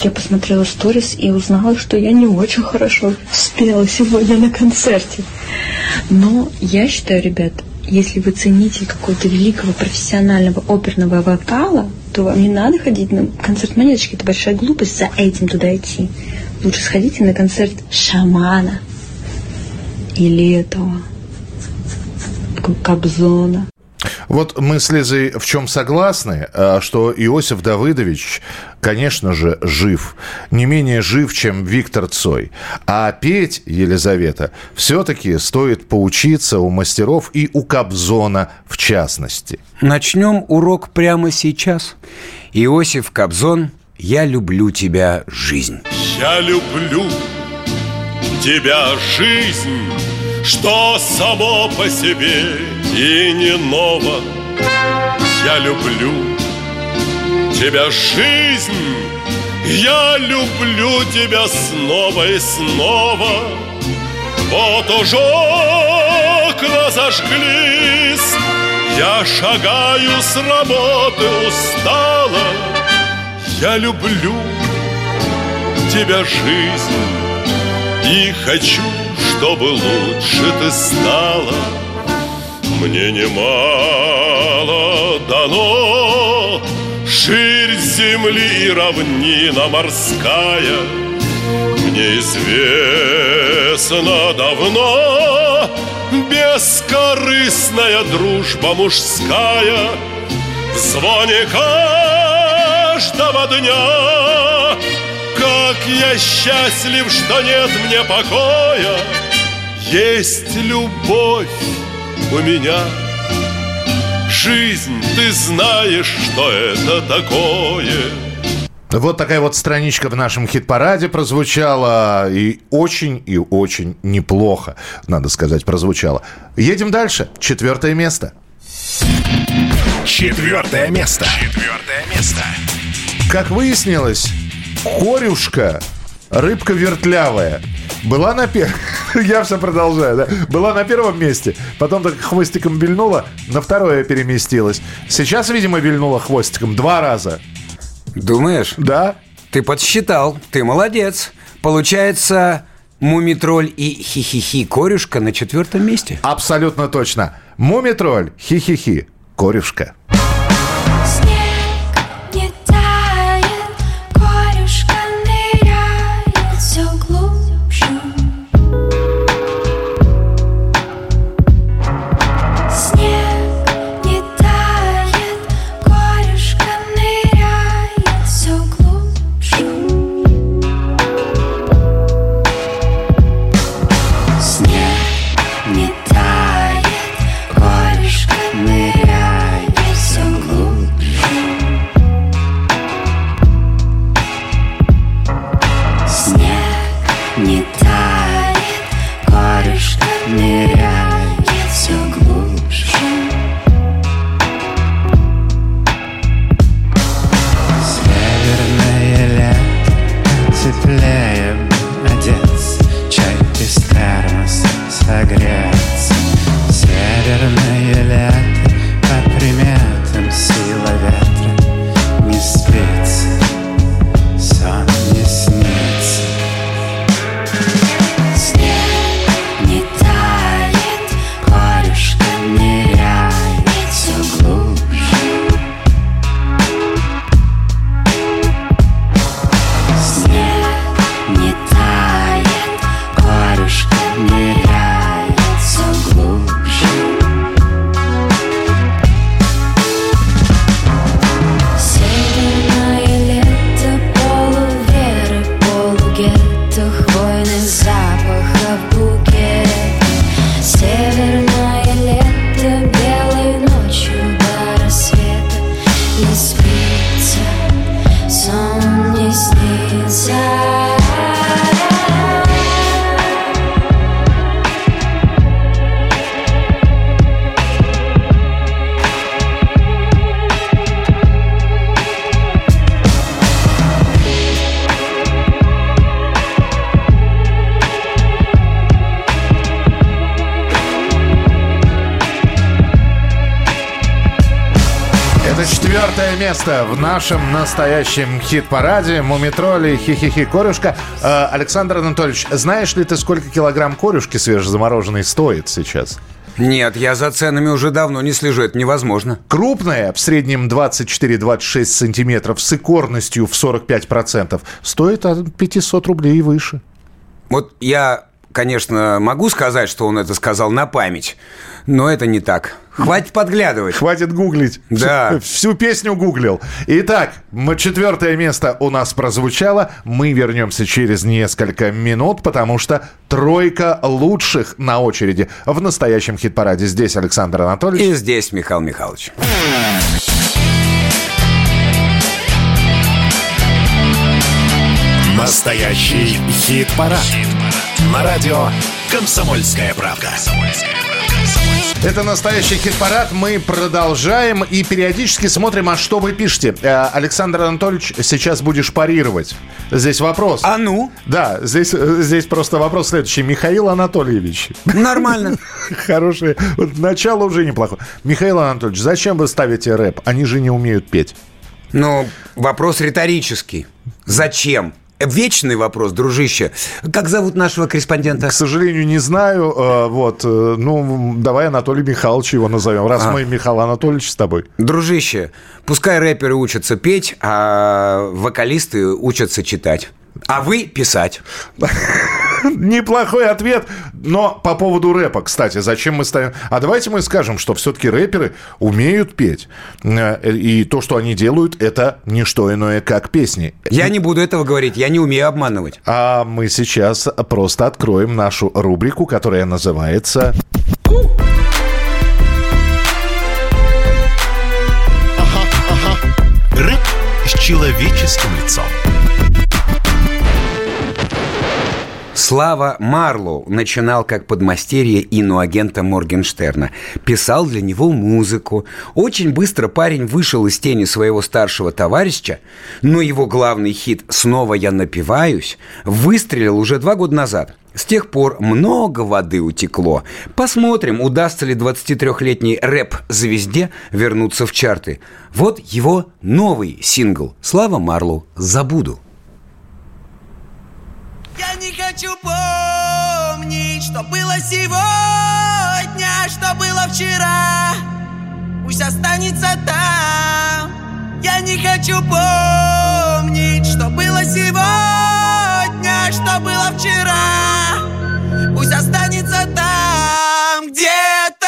Я посмотрела сторис и узнала, что я не очень хорошо спела сегодня на концерте. Но я считаю, ребят, если вы ценитель какого-то великого профессионального оперного вокала, то вам не надо ходить на концерт Монеточки. Это большая глупость за этим туда идти. Лучше сходите на концерт Шамана. Или этого Кобзона. Вот мы с Лизой в чем согласны, что Иосиф Давыдович, конечно же, жив. Не менее жив, чем Виктор Цой. А петь, Елизавета, все-таки стоит поучиться у мастеров и у Кобзона в частности. Начнем урок прямо сейчас. Иосиф Кобзон, «Я люблю тебя, жизнь». Я люблю тебя, жизнь, что само по себе и не ново. Я люблю тебя, жизнь, я люблю тебя снова и снова. Вот уж окна зажглись, я шагаю с работы устала. Я люблю тебя, жизнь, и хочу, чтобы лучше ты стала. Мне немало дано, ширь земли и равнина морская. Мне известно давно бескорыстная дружба мужская. В звоне каждого дня как я счастлив, что нет мне покоя. Есть любовь у меня. Жизнь, ты знаешь, что это такое. Вот такая вот страничка в нашем хит-параде прозвучала, и очень неплохо, надо сказать, прозвучала. Едем дальше. Четвертое место. Как выяснилось, корюшка, рыбка вертлявая, была на первом... Я все продолжаю, да? Была на первом месте, потом так хвостиком вильнула, на второе переместилась. Сейчас, видимо, вильнула хвостиком 2 раза. Думаешь? Да. Ты подсчитал, ты молодец. Получается, Мумий Тролль и Хи-Хи-Хи, корюшка на 4-м месте. Абсолютно точно. Мумий Тролль, Хи-Хи-Хи, корюшка. Четвертое место в нашем настоящем хит-параде. Мумий Тролль, Хи-Хи-Хи, корюшка. Александр Анатольевич, знаешь ли ты, сколько килограмм корюшки свежезамороженной стоит сейчас? Нет, я за ценами уже давно не слежу, это невозможно. Крупная, в среднем 24-26 сантиметров, с икорностью в 45%, стоит от 500 рублей и выше. Вот я, конечно, могу сказать, что он это сказал на память, но это не так. Хватит подглядывать. Хватит гуглить. Да. Всю песню гуглил. Итак, четвертое место у нас прозвучало. Мы вернемся через несколько минут, потому что тройка лучших на очереди в настоящем хит-параде. Здесь Александр Анатольевич. И здесь Михаил Михайлович. Настоящий хит-парад. На радио «Комсомольская правда». Это настоящий хит-парад. Мы продолжаем и периодически смотрим, а что вы пишете. Александр Анатольевич, сейчас будешь парировать. Здесь вопрос. А ну? Да, здесь просто вопрос следующий. Михаил Анатольевич. Нормально. Хорошее. Начало уже неплохое. Михаил Анатольевич, зачем вы ставите рэп? Они же не умеют петь. Ну, вопрос риторический. Зачем? Вечный вопрос, дружище. Как зовут нашего корреспондента? К сожалению, не знаю. Вот, ну, давай Анатолий Михайлович его назовем. Раз мы, Михаил Анатольевич, с тобой. Дружище, пускай рэперы учатся петь, а вокалисты учатся читать. А вы писать. Неплохой ответ. Но по поводу рэпа, кстати, зачем мы ставим... А давайте мы скажем, что все-таки рэперы умеют петь. И то, что они делают, это не что иное, как песни. Я не буду этого говорить, я не умею обманывать. А мы сейчас просто откроем нашу рубрику, которая называется... Рэп с человеческим лицом. Слава Марлу начинал как подмастерье иноагента Моргенштерна. Писал для него музыку. Очень быстро парень вышел из тени своего старшего товарища, но его главный хит «Снова я напиваюсь» выстрелил уже 2 года назад. С тех пор много воды утекло. Посмотрим, удастся ли 23-летней рэп-звезде вернуться в чарты. Вот его новый сингл «Слава Марлу. Забуду». Я не хочу помнить, что было сегодня, что было вчера. Пусть останется там. Я не хочу помнить, что было сегодня, что было вчера. Пусть останется там, где-то.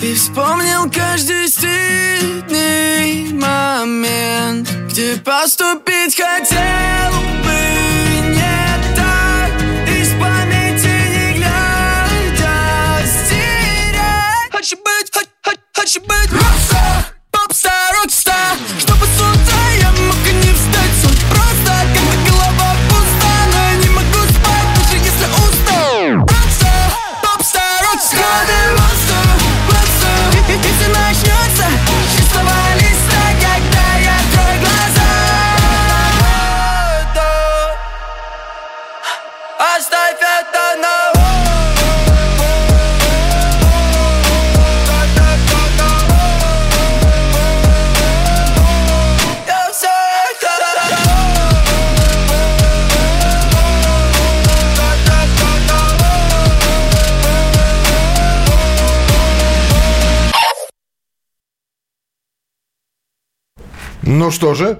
Ты вспомнил каждый стыдный момент, где поступить хотел бы не так, из памяти не глядя стереть. Хочешь быть рокстар, попстар, рокстар, чтобы с утра я мог и не встать, сон просто, когда голова пуста, но я не могу спать, даже если устал. Рокстар, попстар, рокстар. Если начнется с чистого листа, когда я открою глаза, то оставь это на улице. Ну что же,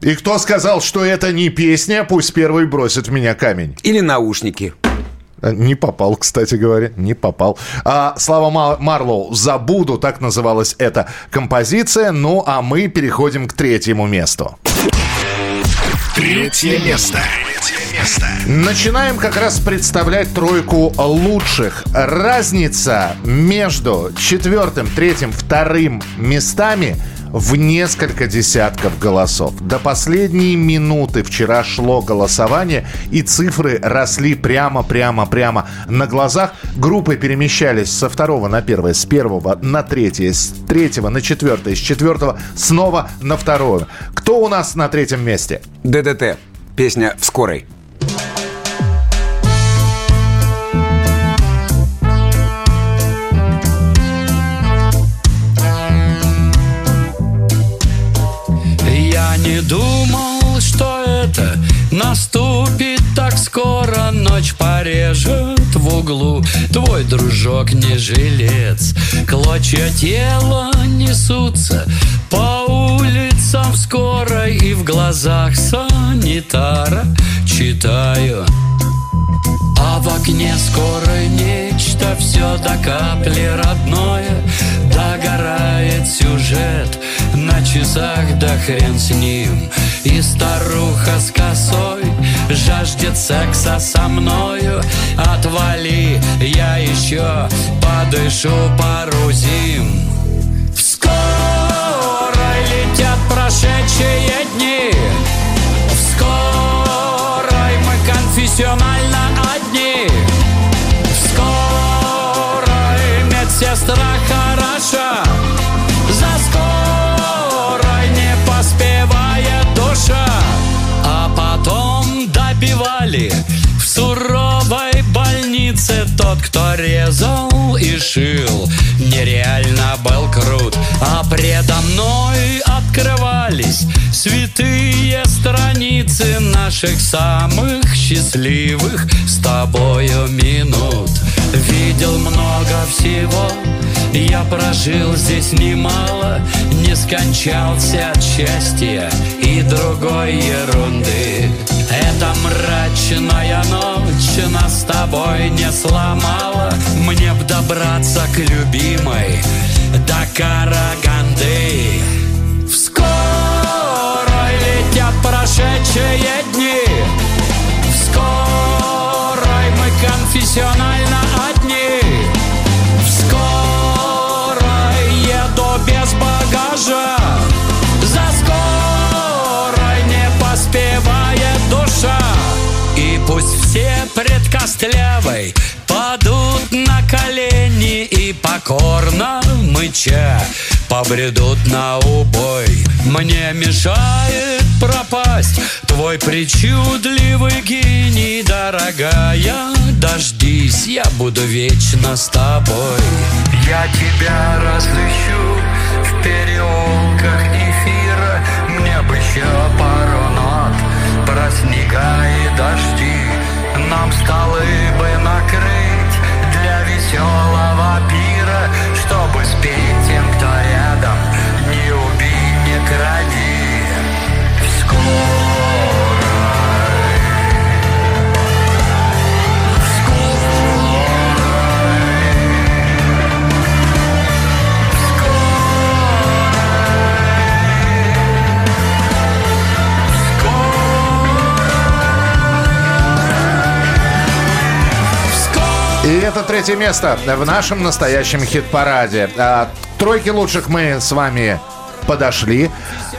и кто сказал, что это не песня, пусть первый бросит в меня камень. Или наушники. Не попал, кстати говоря, не попал. Слава Марлоу, «Забуду», так называлась эта композиция. Ну, а мы переходим к третьему месту. Третье место. Начинаем как раз представлять тройку лучших. Разница между четвертым, третьим, вторым местами в несколько десятков голосов. До последней минуты вчера шло голосование, и цифры росли прямо на глазах. Группы перемещались со второго на первое, с первого на третье, с третьего на четвертое, с четвертого снова на второе. Кто у нас на третьем месте? ДДТ. Песня «В скорой». Не думал, что это наступит так скоро. Ночь порежет в углу твой дружок не жилец. Клочья тела несутся по улицам скоро. И в глазах санитара читаю: а в окне скорой нечто, все до капли родное. Догорает сюжет, на часах да хрен с ним. И старуха с косой жаждет секса со мною. Отвали, я еще подышу пару зим. В скорой летят прошедшие дни. В скорой мы конфессионально одни. В скорой медсестра хороша. За скорой не поспевает душа. А потом добивали в суровой больнице. Тот, кто резал и шил, нереально был крут. А предо мной открывались святые страницы наших самых счастливых с тобою минут. Видел много всего, я прожил здесь немало. Не скончался от счастья и другой ерунды. Эта мрачная ночь нас с тобой не сломала. Мне б добраться к любимой до Караганды. В скорой летят прошедшие дни. В скорой мы конфессионально одни. В скорой еду без багажа. За скорой не поспевает душа. И пусть все пред костлявой падут на колени и покорно мыча побредут на убой. Мне мешает пропасть твой причудливый гений. Дорогая, дождись, я буду вечно с тобой. Я тебя разыщу в переулках эфира. Мне бы еще пару нот про снега и дожди. Нам столы бы накрыть для веселого пира, чтобы спеть тем, кто рядом: не убей, не кради. И это третье место в нашем настоящем хит-параде. От тройки лучших мы с вами подошли.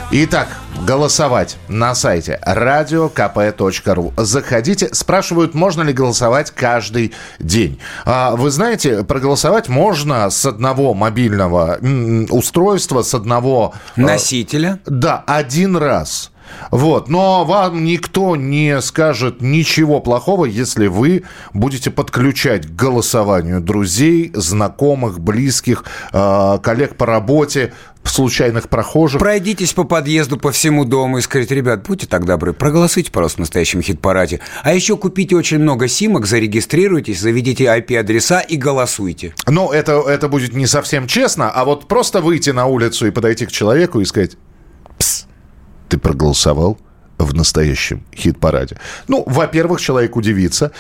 Итак, голосовать на сайте radiokp.ru. Заходите. Спрашивают, можно ли голосовать каждый день. Вы знаете, проголосовать можно с одного мобильного устройства, с одного... носителя. Да, один раз. Вот, но вам никто не скажет ничего плохого, если вы будете подключать к голосованию друзей, знакомых, близких, коллег по работе, случайных прохожих. Пройдитесь по подъезду, по всему дому и скажите: ребят, будьте так добры, проголосуйте, пожалуйста, в настоящем хит-параде. А еще купите очень много симок, зарегистрируйтесь, заведите IP-адреса и голосуйте. Ну, это будет не совсем честно, а вот просто выйти на улицу и подойти к человеку и сказать: пс, ты проголосовал в настоящем хит-параде. Ну, во-первых, человек удивится.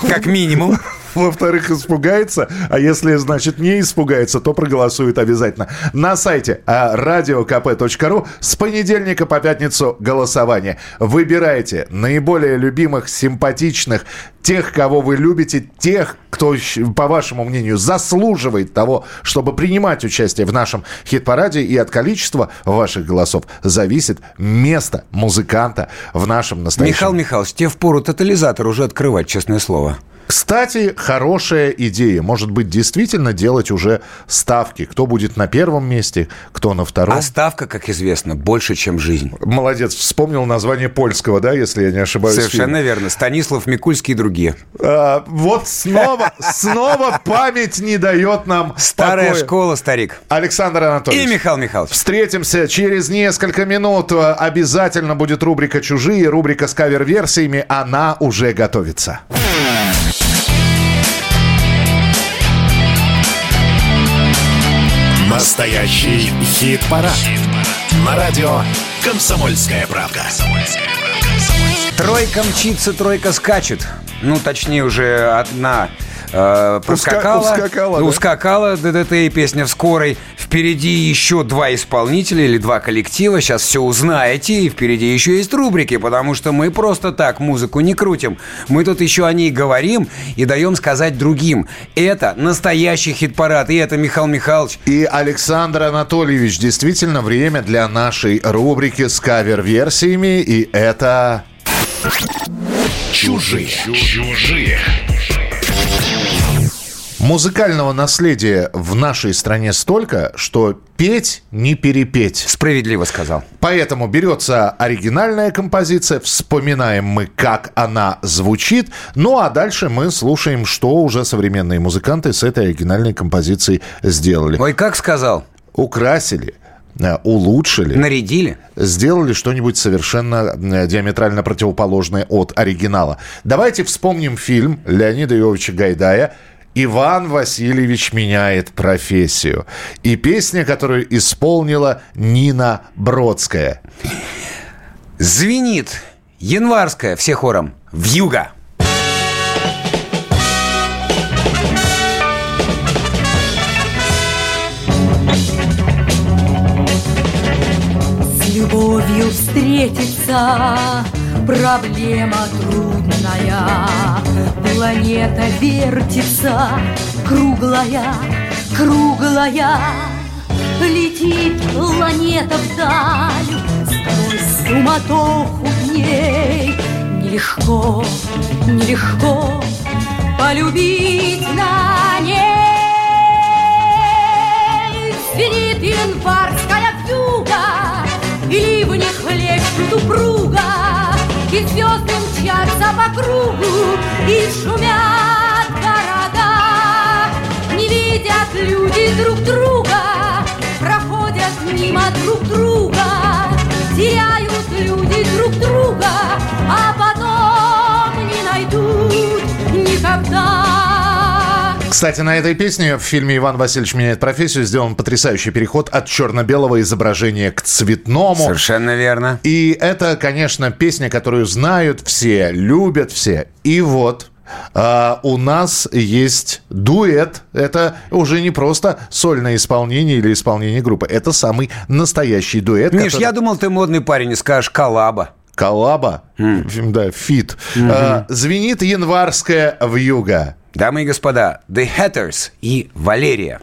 Как минимум. во-вторых, испугается, а если, значит, не испугается, то проголосует обязательно. На сайте radiokp.ru с понедельника по пятницу голосование. Выбирайте наиболее любимых, симпатичных, тех, кого вы любите, тех, кто, по вашему мнению, заслуживает того, чтобы принимать участие в нашем хит-параде, и от количества ваших голосов зависит место музыканта в нашем настоящем... Михаил Михайлович, тебе впору тотализатор уже открывать, честное слово. Кстати, хорошая идея. Может быть, действительно делать уже ставки. Кто будет на первом месте, кто на втором. А ставка, как известно, больше, чем жизнь. Молодец. Вспомнил название польского, да, если я не ошибаюсь. Совершенно верно. Станислав Микульский и другие. Вот снова память не дает нам старая школа, старик. Александр Анатольевич. И Михаил Михайлович. Встретимся через несколько минут. Обязательно будет рубрика «Чужие», рубрика с кавер-версиями. Она уже готовится. Настоящий хит-парад. На радио «Комсомольская правда». Тройка мчится, тройка скачет. Ну, точнее, уже одна ускакала, да? ДДТ и песня в скорой. Впереди еще два исполнителя или два коллектива. Сейчас все узнаете. И впереди еще есть рубрики, потому что мы просто так музыку не крутим. Мы тут еще о ней говорим и даем сказать другим. Это настоящий хит-парад. И это Михаил Михайлович. И Александр Анатольевич. Действительно, время для нашей рубрики с кавер-версиями. И это... Чужие. Музыкального наследия в нашей стране столько, что петь не перепеть. Справедливо сказал. Поэтому берется оригинальная композиция, вспоминаем мы, как она звучит, ну а дальше мы слушаем, что уже современные музыканты с этой оригинальной композицией сделали. Ой, как сказал? Украсили. Улучшили. Нарядили. Сделали что-нибудь совершенно диаметрально противоположное от оригинала. Давайте вспомним фильм Леонида Иовича Гайдая «Иван Васильевич меняет профессию». И песня, которую исполнила Нина Бродская. Звенит январская, все хором, «Вьюга». Любовью встретиться проблема трудная. Планета вертится, круглая. Летит планета вдаль, сквозь суматоху дней. Нелегко полюбить на ней. Звенит январская вьюга, и ливни хлещут упруга, и звезды мчатся по кругу, и шумят города. Не видят люди друг друга, проходят мимо друг друга, теряют люди друг друга, а потом не найдут никогда. Кстати, на этой песне в фильме «Иван Васильевич меняет профессию» сделан потрясающий переход от черно-белого изображения к цветному. Совершенно верно. И это, конечно, песня, которую знают все, любят все. И вот... у нас есть дуэт. Это уже не просто сольное исполнение или исполнение группы. Это самый настоящий дуэт. Миш, который... я думал, ты модный парень и скажешь коллаба. Да, фит. Звенит январская вьюга. Дамы и господа, The Hatters и Валерия.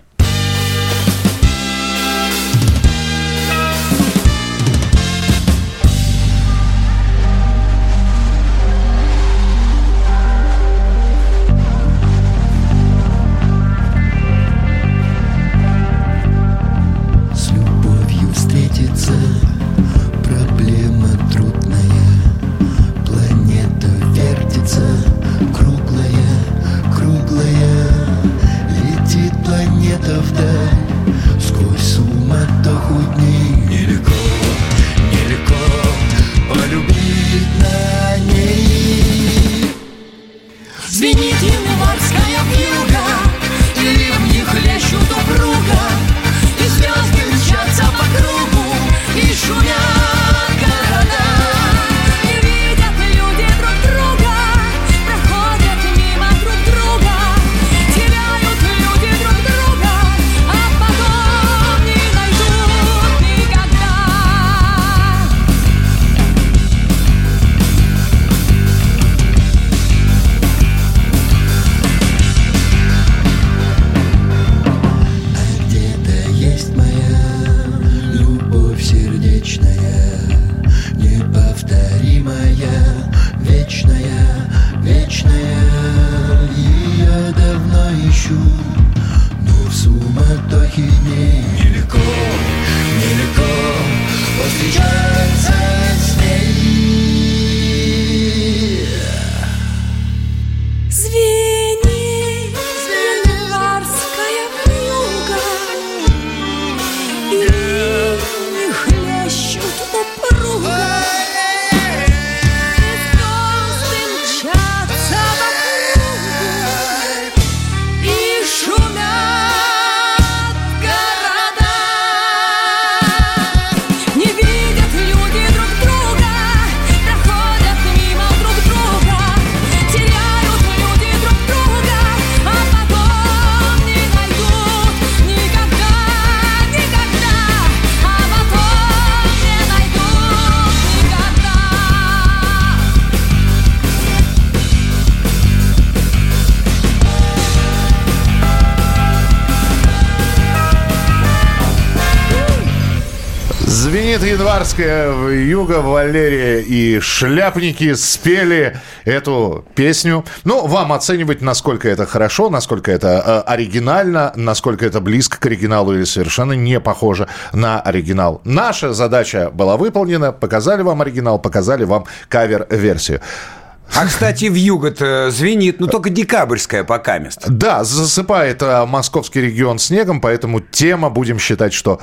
Видят люди друг друга, проходят мимо друг друга, ищу, но в суматохе нелегко, нелегко повстречаться с ней. Звенит звенарская вьюга, и не хлещут упруга. Звенит январская вьюга, Валерия и шляпники спели эту песню. Ну, вам оценивать, насколько это хорошо, насколько это оригинально, насколько это близко к оригиналу или совершенно не похоже на оригинал. Наша задача была выполнена. Показали вам оригинал, показали вам кавер-версию. А, кстати, вьюга-то звенит, но только декабрьская покамест. Да, засыпает московский регион снегом, поэтому тема, будем считать, что...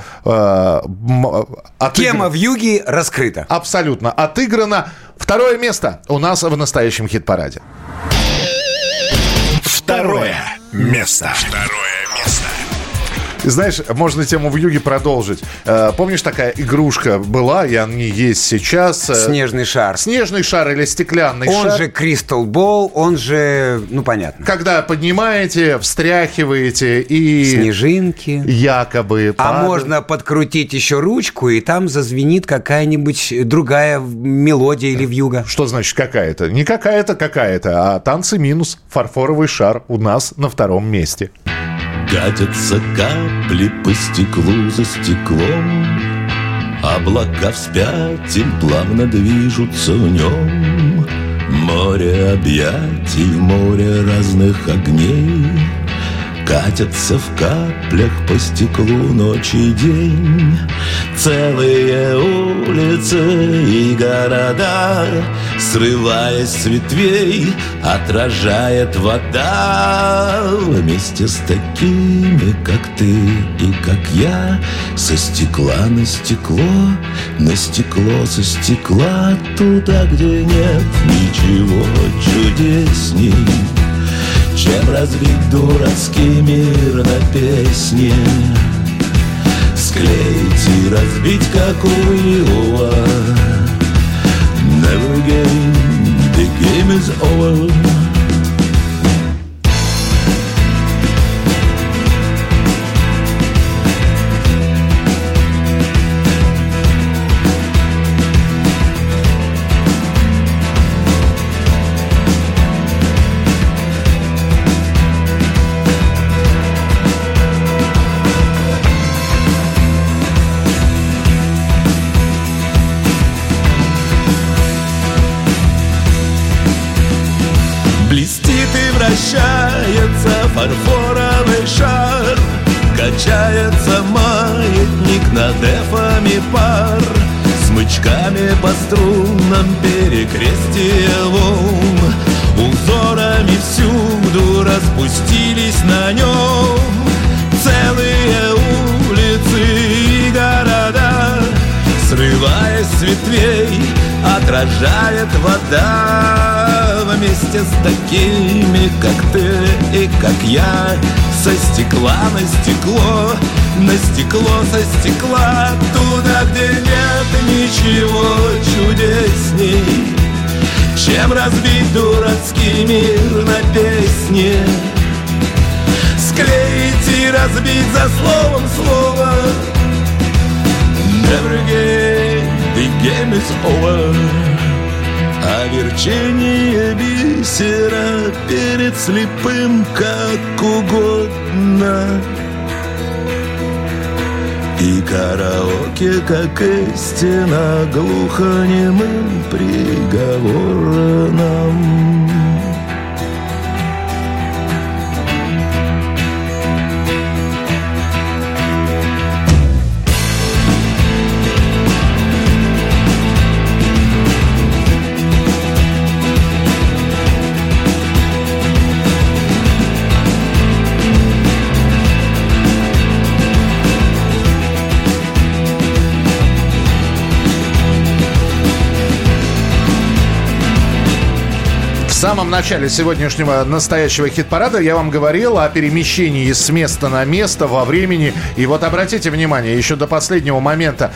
Тема вьюги раскрыта. Абсолютно. Отыграно. Второе место у нас в настоящем хит-параде. Второе место. Знаешь, можно тему вьюги продолжить. Помнишь, такая игрушка была, и они есть сейчас. Снежный шар. Снежный шар или стеклянный шар. Он же кристалл болл, он же, ну, понятно. Когда поднимаете, встряхиваете и... Снежинки. Якобы. А можно подкрутить еще ручку, и там зазвенит какая-нибудь другая мелодия или вьюга. Что значит какая-то? Не какая-то, какая-то, а танцы минус, фарфоровый шар у нас на втором месте. Катятся капли по стеклу за стеклом, облака вспять и плавно движутся в нем. Море объятий, море разных огней, катятся в каплях по стеклу ночь и день. Целые улицы и города, срываясь с ветвей, отражает вода. Вместе с такими, как ты и как я, со стекла на стекло, на стекло со стекла, туда, где нет ничего чудесней, чем разбить дурацкий мир на песне, склеить и разбить, как у Иова. Never again, the game is over. Качается фарфоровый шар, качается маятник над эфами пар, смычками по струнам перекрестие волн, узорами всюду распустились на нем. Целые улицы и города, срываясь с ветвей, отражает вода. Вместе с такими, как ты и как я, со стекла на стекло, на стекло со стекла, туда, где нет ничего чудесней, чем разбить дурацкий мир на песне, склеить и разбить за словом слово. Never again, the game is over. А верчение бисера перед слепым как угодно, и караоке как истина глухонемым приговор нам. самом начале сегодняшнего настоящего хит-парада я вам говорил о перемещении с места на место во времени. И вот обратите внимание, еще до последнего момента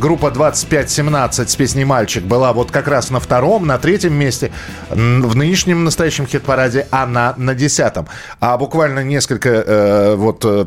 группа 25-17 с песней «Мальчик» была вот как раз на втором, на третьем месте. В нынешнем настоящем хит-параде она на 10-м. А буквально несколько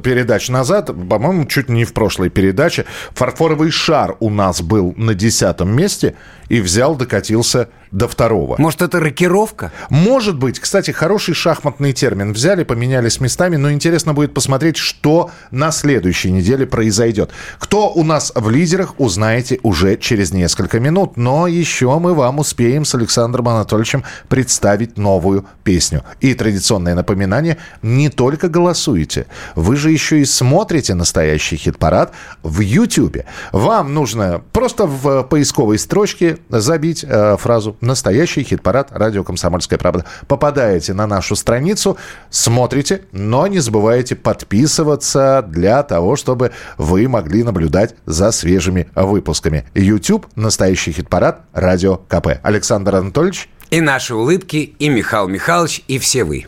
передач назад, по-моему, чуть не в прошлой передаче, «Фарфоровый шар» у нас был на 10-м месте и взял, докатился до второго. Может, это рокировка? Может быть. Кстати, хороший шахматный термин. Взяли, поменялись местами, но интересно будет посмотреть, что на следующей неделе произойдет. Кто у нас в лидерах, узнаете уже через несколько минут. Но еще мы вам успеем с Александром Анатольевичем представить новую песню. И традиционное напоминание: не только голосуете, вы же еще и смотрите настоящий хит-парад в YouTube. Вам нужно просто в поисковой строчке забить фразу «Настоящий хит-парад. Радио Комсомольская правда». Попадаете на нашу страницу, смотрите, но не забывайте подписываться для того, чтобы вы могли наблюдать за свежими выпусками. YouTube «Настоящий хит-парад. Радио КП». Александр Анатольевич. И наши улыбки, и Михаил Михайлович, и все вы.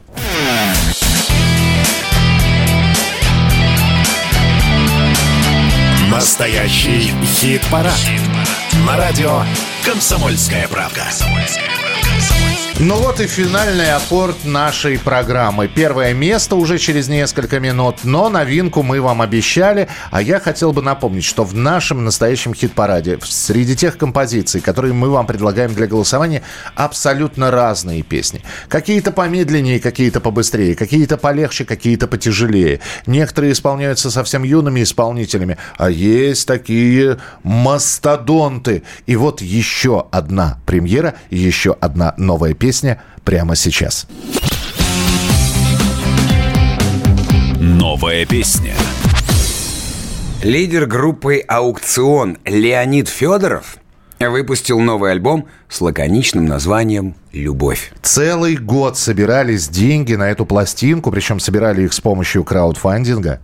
Настоящий хит-парад. На радио «Комсомольская правда». Ну вот и финальный аккорд нашей программы. Первое место уже через несколько минут, но новинку мы вам обещали. А я хотел бы напомнить, что в нашем настоящем хит-параде среди тех композиций, которые мы вам предлагаем для голосования, абсолютно разные песни. Какие-то помедленнее, какие-то побыстрее, какие-то полегче, какие-то потяжелее. Некоторые исполняются совсем юными исполнителями, а есть такие мастодонты. И вот еще одна премьера, еще одна новая песня прямо сейчас. Новая песня. Лидер группы «Аукцион» Леонид Федоров выпустил новый альбом с лаконичным названием «Любовь». Целый год собирались деньги на эту пластинку, причем собирали их с помощью краудфандинга.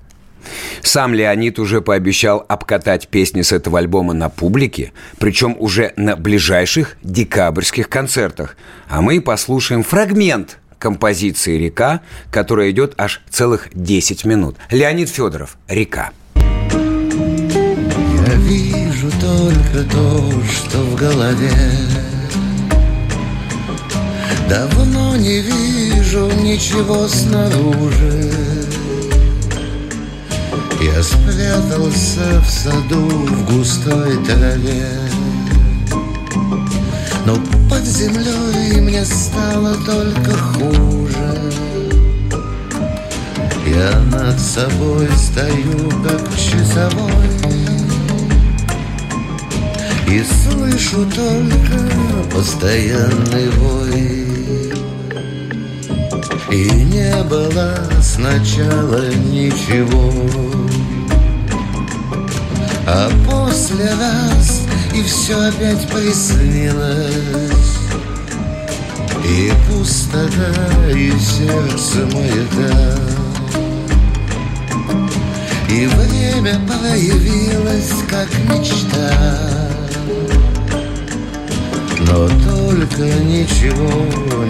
Сам Леонид уже пообещал обкатать песни с этого альбома на публике, причем уже на ближайших декабрьских концертах. А мы послушаем фрагмент композиции «Река», которая идет аж целых 10 минут. Леонид Федоров, «Река». Я вижу только то, что в голове. Давно не вижу ничего снаружи. Я спрятался в саду в густой траве, но под землей мне стало только хуже. Я над собой стою, как часовой, и слышу только постоянный вой. И не было сначала ничего, а после раз и все опять приснилось, и пустота, и сердце маята, и время проявилось как мечта, но только ничего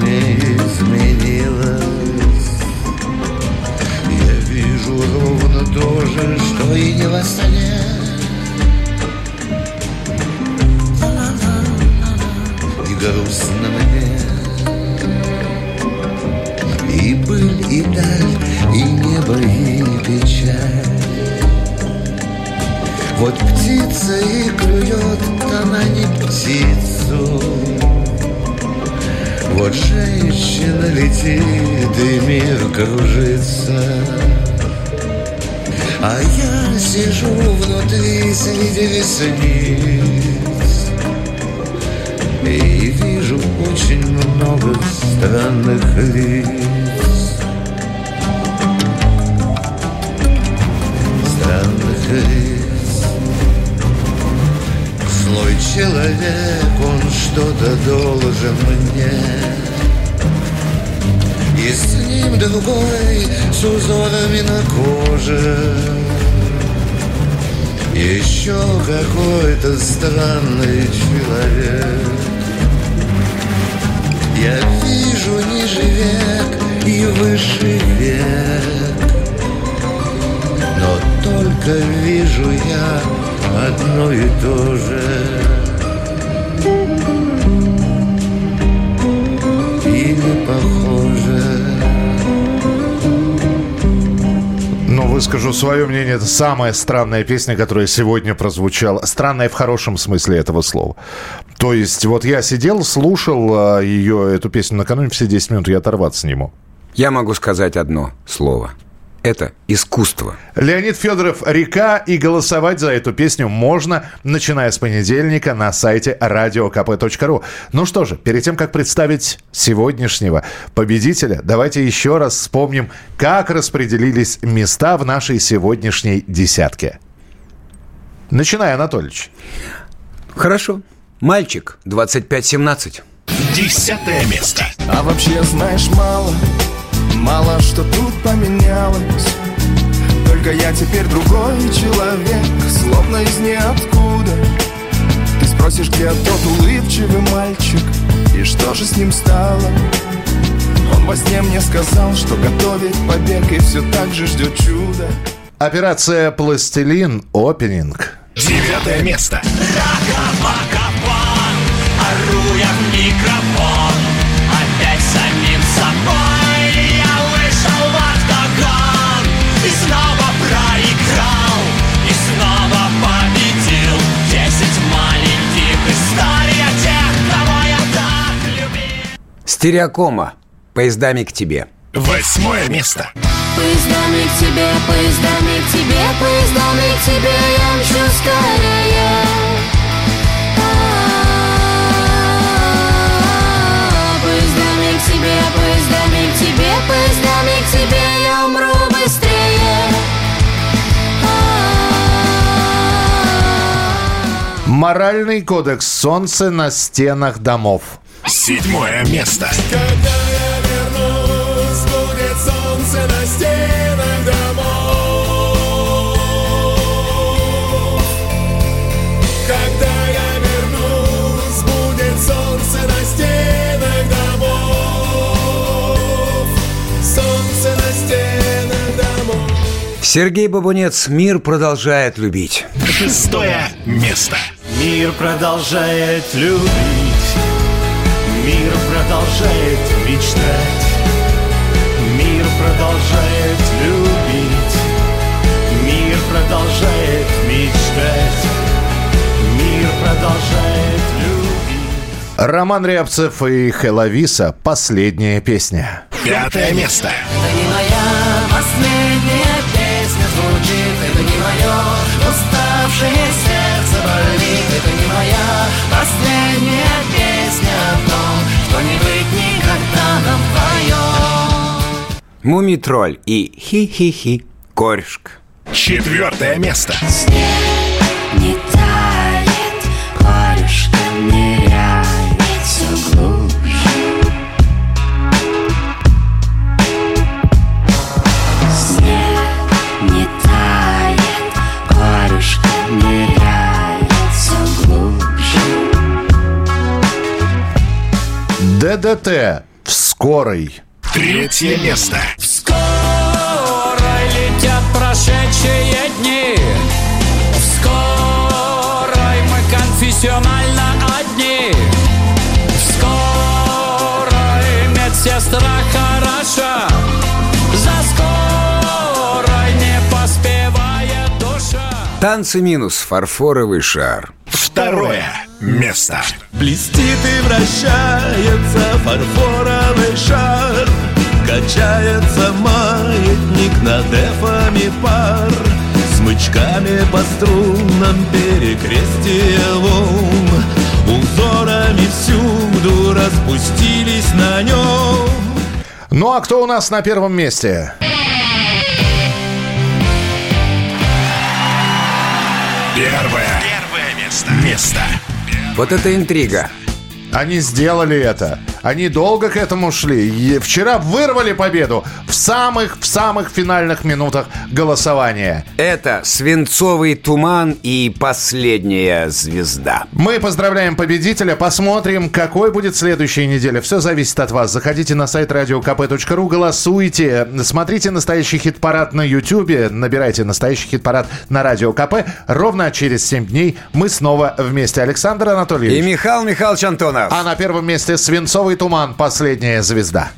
не изменилось. Я вижу ровно то же, что и не во сне. Грустно мне и пыль, и даль, и небо, и печаль. Вот птица и клюет, она не птицу. Вот женщина летит, и мир кружится. А я сижу внутри среди весниц и вижу очень много странных лиц. Странных лиц. Злой человек, он что-то должен мне. И с ним другой, с узорами на коже. Еще какой-то странный человек. Я вижу ниже век и выше век. Но только вижу я одно и то же. Или похоже. Но выскажу свое мнение. Это самая странная песня, которая сегодня прозвучала. Странная в хорошем смысле этого слова. То есть вот я сидел, слушал ее, эту песню накануне, все 10 минут я оторваться не мог. Я могу сказать одно слово. Это искусство. Леонид Федоров, «Река», и голосовать за эту песню можно, начиная с понедельника, на сайте radiokp.ru. Ну что же, перед тем, как представить сегодняшнего победителя, давайте еще раз вспомним, как распределились места в нашей сегодняшней десятке. Начинай, Анатольевич. Хорошо. Мальчик, 25-17. 10-е место. А вообще, знаешь, мало что тут поменялось. Только я теперь другой человек, словно из ниоткуда. Ты спросишь, где тот улыбчивый мальчик, и что же с ним стало? Он во сне мне сказал, что готовит побег, и все так же ждет чудо. Операция «Пластилин», опенинг. 9-е место. Ракопакопан, ору я в микрофон, опять самим собой. И снова проиграл, и снова победил. 10 маленьких историй о тех, кого я так любил. Стереокома, «Поездами к тебе». 8-е место. Поездами к тебе, поездами к тебе, поездами к тебе, я мчу скорее. Поездами к тебе, поездами к тебе, поездами к тебе, я умру быстрее. «Моральный кодекс», «Солнце на стенах домов». 7-е место. Когда я вернусь, будет солнце на стенах домов. Когда я вернусь, будет солнце на стенах домов. Солнце на стенах домов. Сергей Бобунец, «Мир продолжает любить». 6-е место. Мир продолжает любить, мир продолжает мечтать, мир продолжает любить, мир продолжает мечтать, мир продолжает любить. Роман Рябцев и Хелависа, «Последняя песня». 5-е место. Это не моя последняя песня звучит, это не мое уставшее сердце болит, это не моя последняя песня о том, что не быть никогда нам вдвоем. «Мумий Тролль» и «Хи-Хи-Хи», «Корешка». 4-е место. Снег не тает, корешка ныряет все глубже. Снег не тает, корешка ныряет все глубже. ДДТ, «В скорой». 3-е место. В скорой летят прошедшие дни, в скорой мы конфессионально одни, в скорой медсестра хороша, за скорой не поспевает душа. «Танцы минус», «Фарфоровый шар». 2-е место. Блестит и вращается фарфоровый шар, качается маятник над эфами пар, смычками по струнам перекрестия волн, узорами всюду распустились на нем. Ну а кто у нас на первом месте? 1-е место. Вот это интрига. Они сделали это. Они долго к этому шли. И вчера вырвали победу в самых финальных минутах голосования. Это «Свинцовый туман» и «Последняя звезда». Мы поздравляем победителя. Посмотрим, какой будет следующая неделя. Все зависит от вас. Заходите на сайт radiokp.ru, голосуйте. Смотрите «Настоящий хит-парад» на YouTube. Набирайте «Настоящий хит-парад» на Радио КП. Ровно через 7 дней мы снова вместе. Александр Анатольевич. И Михаил Михайлович Антонов. А на первом месте «Свинцовый туман», «Последняя звезда».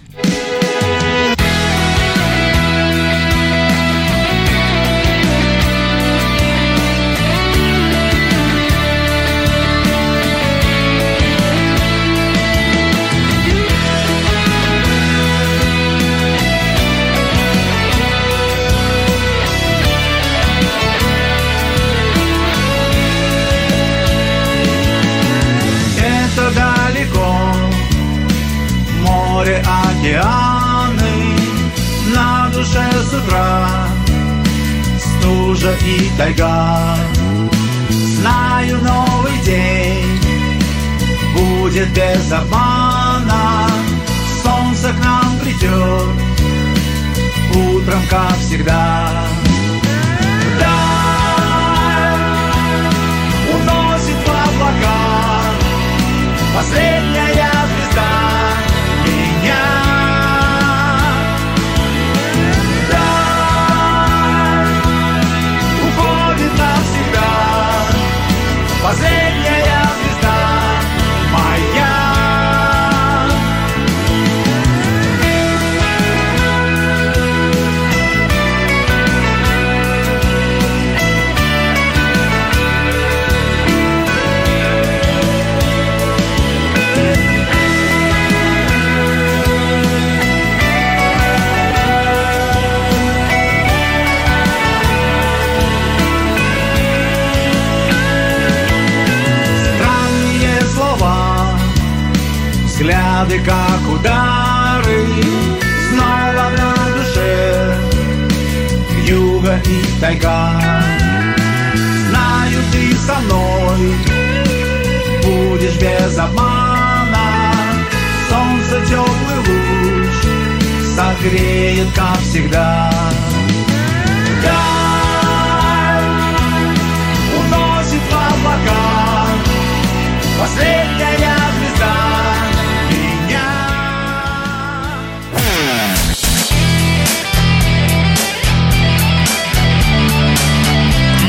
И тайга. Знаю, новый день будет без обмана. Солнце к нам придет утром, как всегда. Да, уносит в облака последняя звезда. Последняя звезда моя. Взгляды, как удары, снова на душе вьюга и тайга. Знаю, ты со мной будешь без обмана. Солнце теплый луч согреет, как всегда. Вдаль уносит в облака последняя звезда.